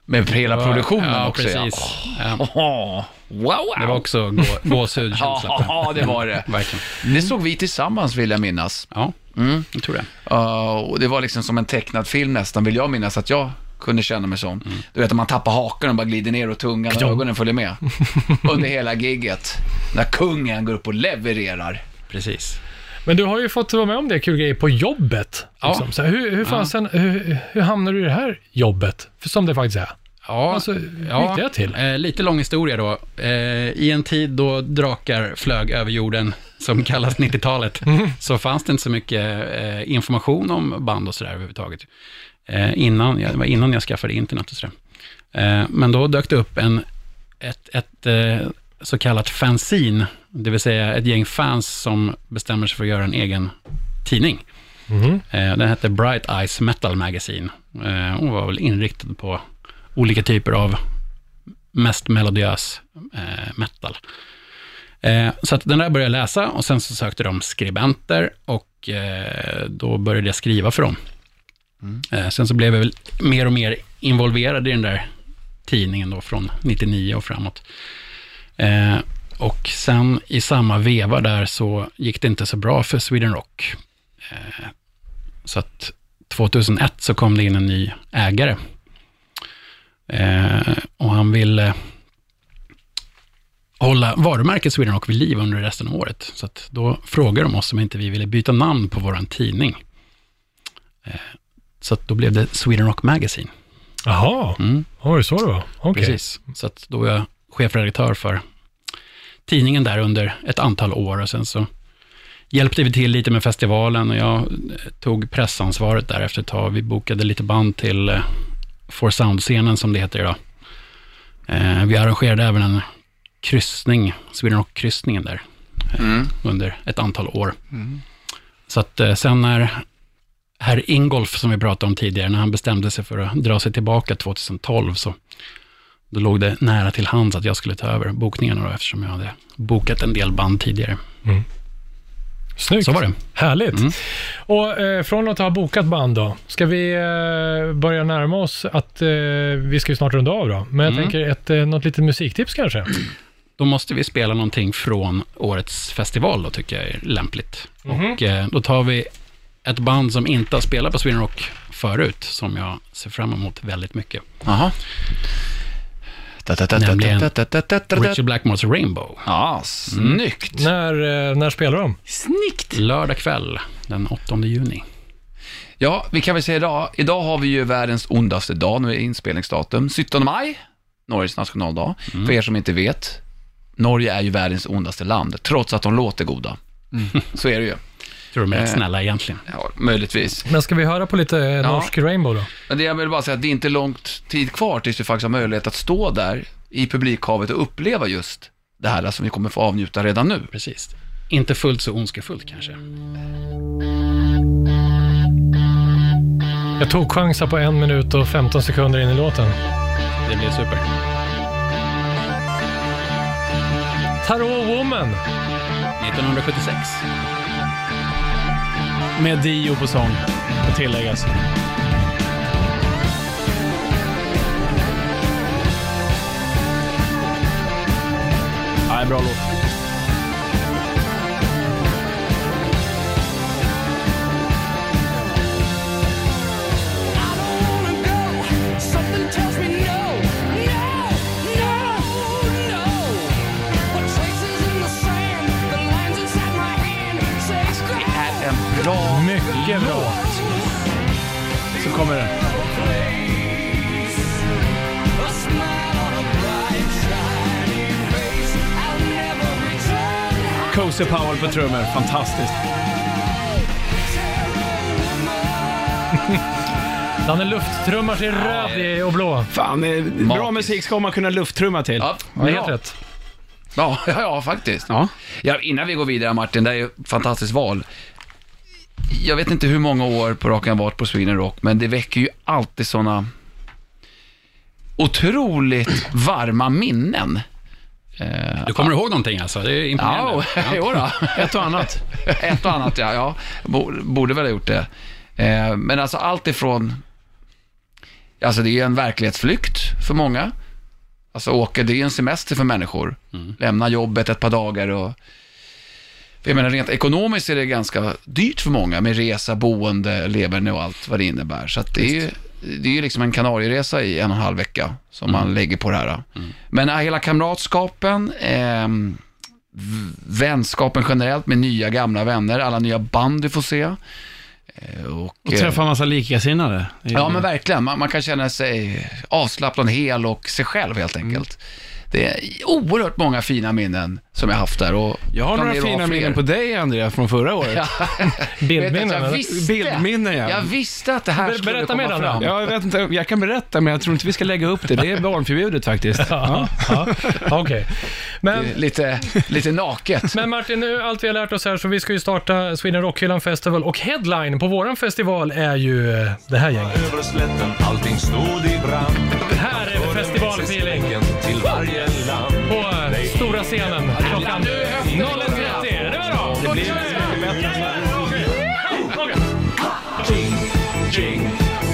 Med hela produktionen ja, också. Precis. Ja. Oh. Oh. Wow, wow. Det var också gå, gåshudkänsla. Ja, det var det. Verkligen. Det såg vi tillsammans, vill jag minnas. Ja. Mm, jag tror det. Uh, och det var liksom som en tecknad film nästan, vill jag minnas att jag kunde känna mig som. Mm. Du vet att man tappar hakan och bara glider ner och tungan och ja. ögonen följer med under hela gigget. När kungen går upp och levererar. Precis. Men du har ju fått vara med om det, kul grejer på jobbet. Liksom. Ja. Så här, hur, hur, fan, ja. sen, hur, hur hamnar du i det här jobbet? För som det faktiskt är. Ja, alltså, ja. Jag till. Eh, lite lång historia då. Eh, I en tid då drakar flög över jorden, som kallas nittiotalet, mm. så fanns det inte så mycket eh, information om band och sådär överhuvudtaget. Eh, innan, jag, innan jag skaffade internet och sådär. Eh, men då dök det upp en, ett, ett eh, så kallat fanzine, det vill säga ett gäng fans som bestämmer sig för att göra en egen tidning. Mm. Eh, den hette Bright Eyes Metal Magazine eh, och var väl inriktad på olika typer av mest melodiös eh, metal. Eh, så att den där började jag läsa och sen så sökte de skribenter och eh, då började jag skriva för dem. Mm. Eh, sen så blev jag väl mer och mer involverad i den där tidningen då från nittionio och framåt. Eh, och sen i samma veva där så gick det inte så bra för Sweden Rock. Eh, så att tjugohundraett så kom det in en ny ägare. Eh, och han ville eh, hålla varumärket Sweden Rock vid liv under resten av året. Så att då frågade de oss om inte vi ville byta namn på våran tidning. Eh, så att då blev det Sweden Rock Magazine. Jaha, mm. oh, det så det var. Okay. Precis, så att då var jag chefredaktör för tidningen där under ett antal år. Och sen så hjälpte vi till lite med festivalen och jag tog pressansvaret där efter ett tag. Vi bokade lite band till... Eh, For Sound-scenen som det heter idag. Eh, vi arrangerade även en kryssning, Sweden Rock-kryssningen där eh, mm. under ett antal år. Mm. Så att eh, sen när herr Ingolf som vi pratade om tidigare, när han bestämde sig för att dra sig tillbaka tjugotolv, så då låg det nära till hands att jag skulle ta över bokningarna då, eftersom jag hade bokat en del band tidigare. Mm. Snyggt. Så var det. Härligt. Mm. Och eh, från att ha bokat band då, ska vi eh, börja närma oss att eh, vi ska ju snart runda av då. Men jag mm. tänker ett, eh, något litet musiktips kanske. Då måste vi spela någonting från årets festival då, tycker jag är lämpligt. Mm-hmm. Och eh, då tar vi ett band som inte har spelat på Sweden Rock förut, som jag ser fram emot väldigt mycket. Jaha. Nämligen Richie Blackmore's Rainbow. Ja, snyggt. Mm. När, eh, när spelar de? Snyggt. Lördag kväll, den åttonde juni. Ja, vi kan väl säga idag. Idag har vi ju världens ondaste dag. Nu är inspelningsdatum, sjuttonde maj, Norges nationaldag. Mm. För er som inte vet, Norge är ju världens ondaste land, trots att de låter goda. Mm. Så är det ju. Tror de är snälla egentligen. Ja, möjligtvis. Men ska vi höra på lite ja. norsk Rainbow då? Det jag vill bara säga att det är inte långt tid kvar tills vi faktiskt har möjlighet att stå där i publikhavet och uppleva just det här som vi kommer få avnjuta redan nu. Precis. Inte fullt så ondskefullt kanske. Jag tog chansen på en minut och femton sekunder in i låten. Det blev super. Tarot Woman nittonhundrasjuttiosex. Med Dio på sång, att tilläggas. Ja, en bra låt. Bra, mycket bra. Så kommer den. Cozy Powell på trummor, fantastiskt. Han är lufttrumma till röd och blå. Fan, bra. Magisk musik ska man kunna lufttrumma till. Ja, det är helt rätt. Ja, ja, ja faktiskt. Ja. Ja, innan vi går vidare, Martin, det är ju ett fantastiskt val. Jag vet inte hur många år på raken varit på Sweden Rock, men det väcker ju alltid såna otroligt varma minnen. Du kommer ja. ihåg någonting alltså? Det är imponerande. Ja, ja. Ett och annat. Ett och annat, ja. ja. Borde väl ha gjort det. Men alltså allt ifrån... Alltså det är en verklighetsflykt för många. Alltså åka, det är en semester för människor. Mm. Lämna jobbet ett par dagar och... Jag menar, rent ekonomiskt är det ganska dyrt för många med resa, boende, leverne och allt vad det innebär. Så att det är ju det är ju liksom en kanarieresa i en och en halv vecka som mm. man lägger på det här. Mm. Men hela kamratskapen, eh, vänskapen generellt med nya gamla vänner, alla nya band du får se. Och, och träffa en massa likasinnade. Ja, men verkligen. Man, man kan känna sig avslappnad, hel och sig själv helt enkelt. Mm. Det är oerhört många fina minnen som jag haft där. Och jag har några fina minnen på dig, Andrea, från förra året. Bildminnen. Jag visste, Bildminnen, ja. Jag visste att det här Ber- skulle berätta komma fram. Ja, jag, vet inte, jag kan berätta, men jag tror inte vi ska lägga upp det. Det är barnförbjudet faktiskt. ja, ja. Okej. Okay. Men lite, lite naket. Men Martin, nu allt vi har lärt oss här, så vi ska ju starta Sweden Rockhyllan Festival, och headline på våran festival är ju det här gänget. Det här är festivalfeeling till varje land. På stora scenen klockan noll trettio. Är det bra? Det blir King, King,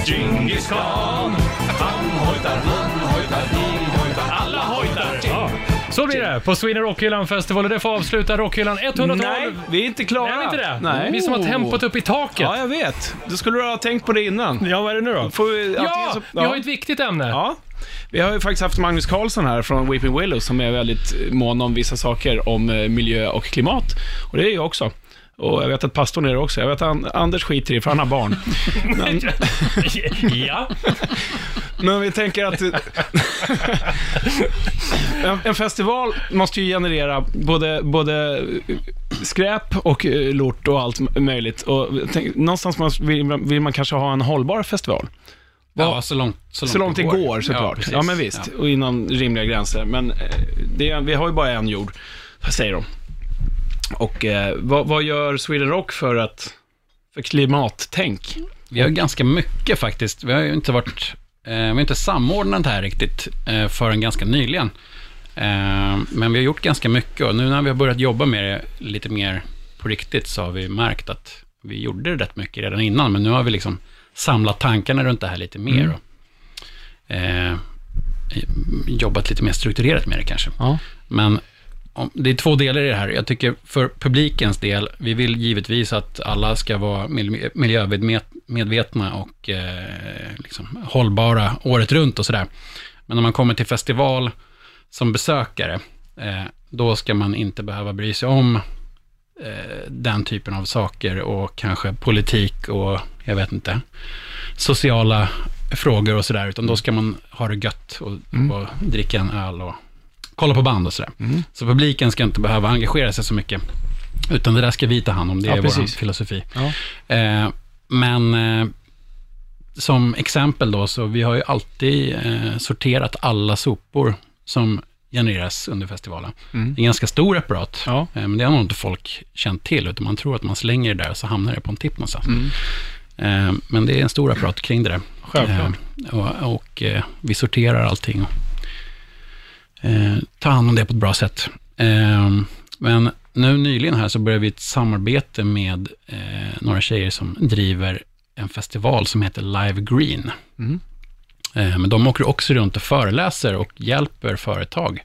Genghis Khan. Han hojtar, han hojtar, de hojtar. Alla hojtar. Ja. Så blir det på Sweden Rockhyllan Festival, och det får avsluta Rockhyllan ett hundra tolv. Nej, vi är inte klara. Nej, inte det. Nej. Vi är som har tempot upp i taket. Ja, jag vet. Du skulle ha tänkt på det innan. Ja, vad är det nu då? Får vi... Ja, så... ja, vi har ett viktigt ämne. Ja. Vi har ju faktiskt haft Magnus Karlsson här från Weeping Willows, som är väldigt mån om vissa saker om miljö och klimat. Och det är jag också. Och jag vet att pastorn är det också. Jag vet att Anders skiter i, för han har barn. Men... ja. Men vi tänker att en festival måste ju generera både, både skräp och lort och allt möjligt. Och tänk, någonstans vill man, vill man kanske ha en hållbar festival. Ja, så långt, så långt, så långt det går, går såklart. Ja, ja, men visst. Ja. Och inom rimliga gränser. Men det, vi har ju bara en jord, säger de. Och eh, vad, vad gör Sweden Rock för att för klimattänk? Vi har ganska mycket faktiskt. Vi har ju inte varit eh, vi har inte samordnat här riktigt eh, förrän ganska nyligen. Eh, men vi har gjort ganska mycket, och nu när vi har börjat jobba med det lite mer på riktigt, så har vi märkt att vi gjorde rätt mycket redan innan, men nu har vi liksom samlat tankarna runt det här lite mer mm. och eh, jobbat lite mer strukturerat med det kanske. Ja. Men det är två delar i det här. Jag tycker för publikens del, vi vill givetvis att alla ska vara miljömedvetna och eh, liksom hållbara året runt och sådär. Men om man kommer till festival som besökare, eh, då ska man inte behöva bry sig om eh, den typen av saker, och kanske politik och jag vet inte, sociala frågor och sådär, utan då ska man ha det gött och, mm. och dricka en öl och kolla på band och sådär. Mm. Så publiken ska inte behöva engagera sig så mycket, utan det där ska vi ta hand om. Det ja, är precis. Vår filosofi. Ja. Eh, men eh, som exempel då, så vi har ju alltid eh, sorterat alla sopor som genereras under festivalen. Mm. Det är en ganska stor apparat. Ja. Eh, men det har nog inte folk känt till, utan man tror att man slänger det där och så hamnar det på en tipp någonstans. Mm. Eh, men det är en stor apparat kring det där. Självklart. Eh, och och eh, vi sorterar allting. Eh, ta hand om det på ett bra sätt. Eh, men nu nyligen här så började vi ett samarbete med eh, några tjejer som driver en festival som heter Live Green. Mm. Eh, men de åker också runt och föreläser och hjälper företag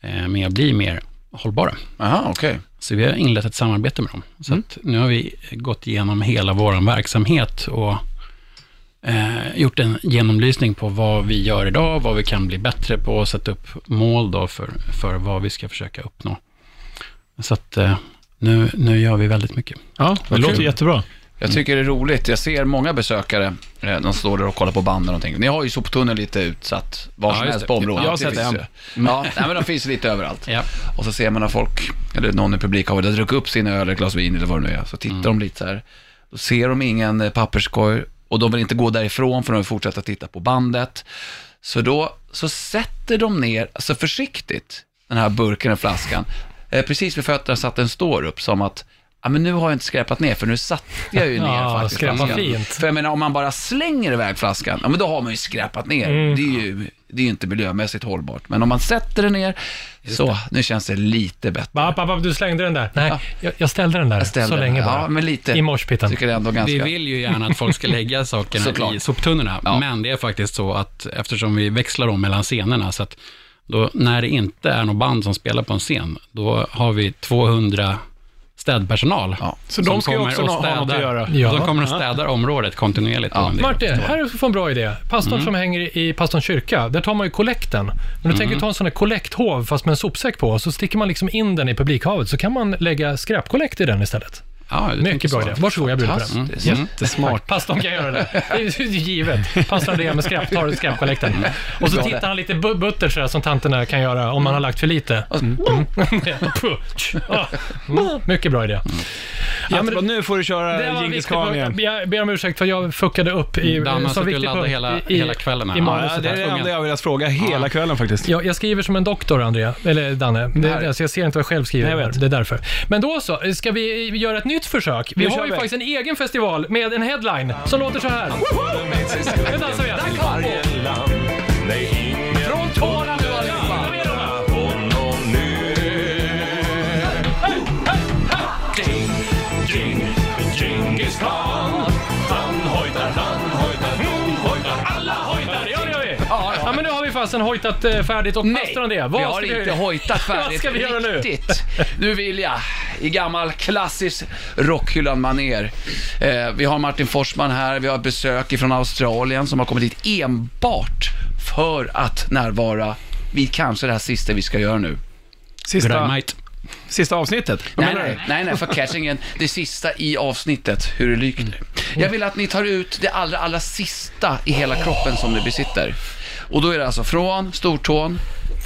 eh, med att bli mer hållbara. Aha, okay. Så vi har inlett ett samarbete med dem. Så mm. att nu har vi gått igenom hela vår verksamhet och Eh, gjort en genomlysning på vad vi gör idag, vad vi kan bli bättre på, och sätta upp mål då för, för vad vi ska försöka uppnå. Så att eh, nu, nu gör vi väldigt mycket. Ja, det låter jättebra. Jag tycker det är roligt. Jag ser många besökare, de står där och kollar på banden och tänker, ni har ju soptunneln lite utsatt var som ja, helst på området. Jag har sett det. Ja, nej, men de finns lite överallt. Ja. Och så ser man att folk, eller någon i publiken har druckit upp sin öl eller glas vin eller vad det nu är, så tittar mm. de lite så här. Då ser de ingen papperskorg, och de vill inte gå därifrån för de vill fortsätta titta på bandet. Så då så sätter de ner, alltså försiktigt, den här burken och flaskan. Eh, precis vid fötterna satt en står upp som att ja, men nu har jag inte skräpat ner, för nu satt jag ju ner ja, faktiskt. Skräpa fint. För jag menar, om man bara slänger iväg flaskan, ja men då har man ju skräpat ner. Mm. Det är ju det är ju inte miljömässigt hållbart. Men om man sätter den ner, just så, det. Nu känns det lite bättre. Bapp, bapp, du slängde den där. Nej, ja. jag, jag ställde den där ställde så länge den. Bara. Ja, men lite. I morspitten. Tycker det ändå ganska... Vi vill ju gärna att folk ska lägga sakerna i soptunnorna. Ja. Men det är faktiskt så att eftersom vi växlar om mellan scenerna, så att då, när det inte är någon band som spelar på en scen, då har vi tvåhundra städpersonal. Ja. Så de ska kommer också och städar, ha något att göra. Ja. De kommer och städar området kontinuerligt. Ja. Martin, här är för en bra idé. Pastorn mm. som hänger i pastorns kyrka, där tar man ju kollekten. Men du mm. tänker ta en sån här kollekthov fast med en sopsäck på, så sticker man liksom in den i publikhavet, så kan man lägga skräpkollekt i den istället. Ja, mycket bra idé. Varsågod, jag bjuder på den. Mm. Jättesmart. Pastorn kan göra det. Det är givet. Pastor André med skräp, tar skräpkollekten. Mm. Och så tittar han lite butter sådär, som tanterna kan göra om man har lagt för lite. Mm. Mm. Mm. Mycket bra idé. Mm. Ja, men, nu får du köra Djingis Khan igen. Jag ber om ursäkt för jag fuckade upp i Damma, så viktig punkt hela, i, hela kvällen. I ja, det är det enda jag vill fråga hela kvällen faktiskt. Ja, jag skriver som en doktor, André. Eller Danne. Det, alltså, jag ser inte vad jag själv skriver. Nej, jag det är därför. Men då så, ska vi göra ett nytt försök. Vi nu har ju vi. faktiskt en egen festival med en headline som låter så här. Nu dansar vi här. Från tårna nu allihopa. Ding, ding, Djingis Khan. Han hojtar, han hojtar, hon hojtar. Alla hojtar, ja det gör vi. Ja, men nu har vi fasen hojtat färdigt och pastor om det. Vad vi har vi inte hojtat färdigt. Vad ska vi göra nu? Nu vill jag i gammal klassisk rockhyllan manér. Eh, vi har Martin Forsman här, vi har besök ifrån Australien som har kommit hit enbart för att närvara vid kanske det här sista vi ska göra nu. Sista, sista avsnittet? Nej, nej, nej, nej, för catchingen. Det sista i avsnittet, hur det lyckas. Mm. Jag vill att ni tar ut det allra, allra sista i hela kroppen som ni besitter. Och då är det alltså från stortån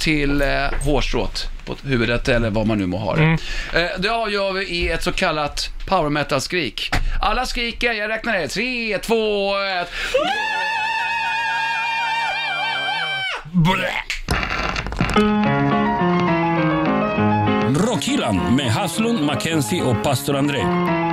till eh, hårstrået på huvudet eller vad man nu må ha det. Mm. Eh, det gör vi i ett så kallat power metal skrik. Alla skriker, jag räknar det. Tre, två, ett. Rockhyllan med Hafslund, McKenzie och Pastor André.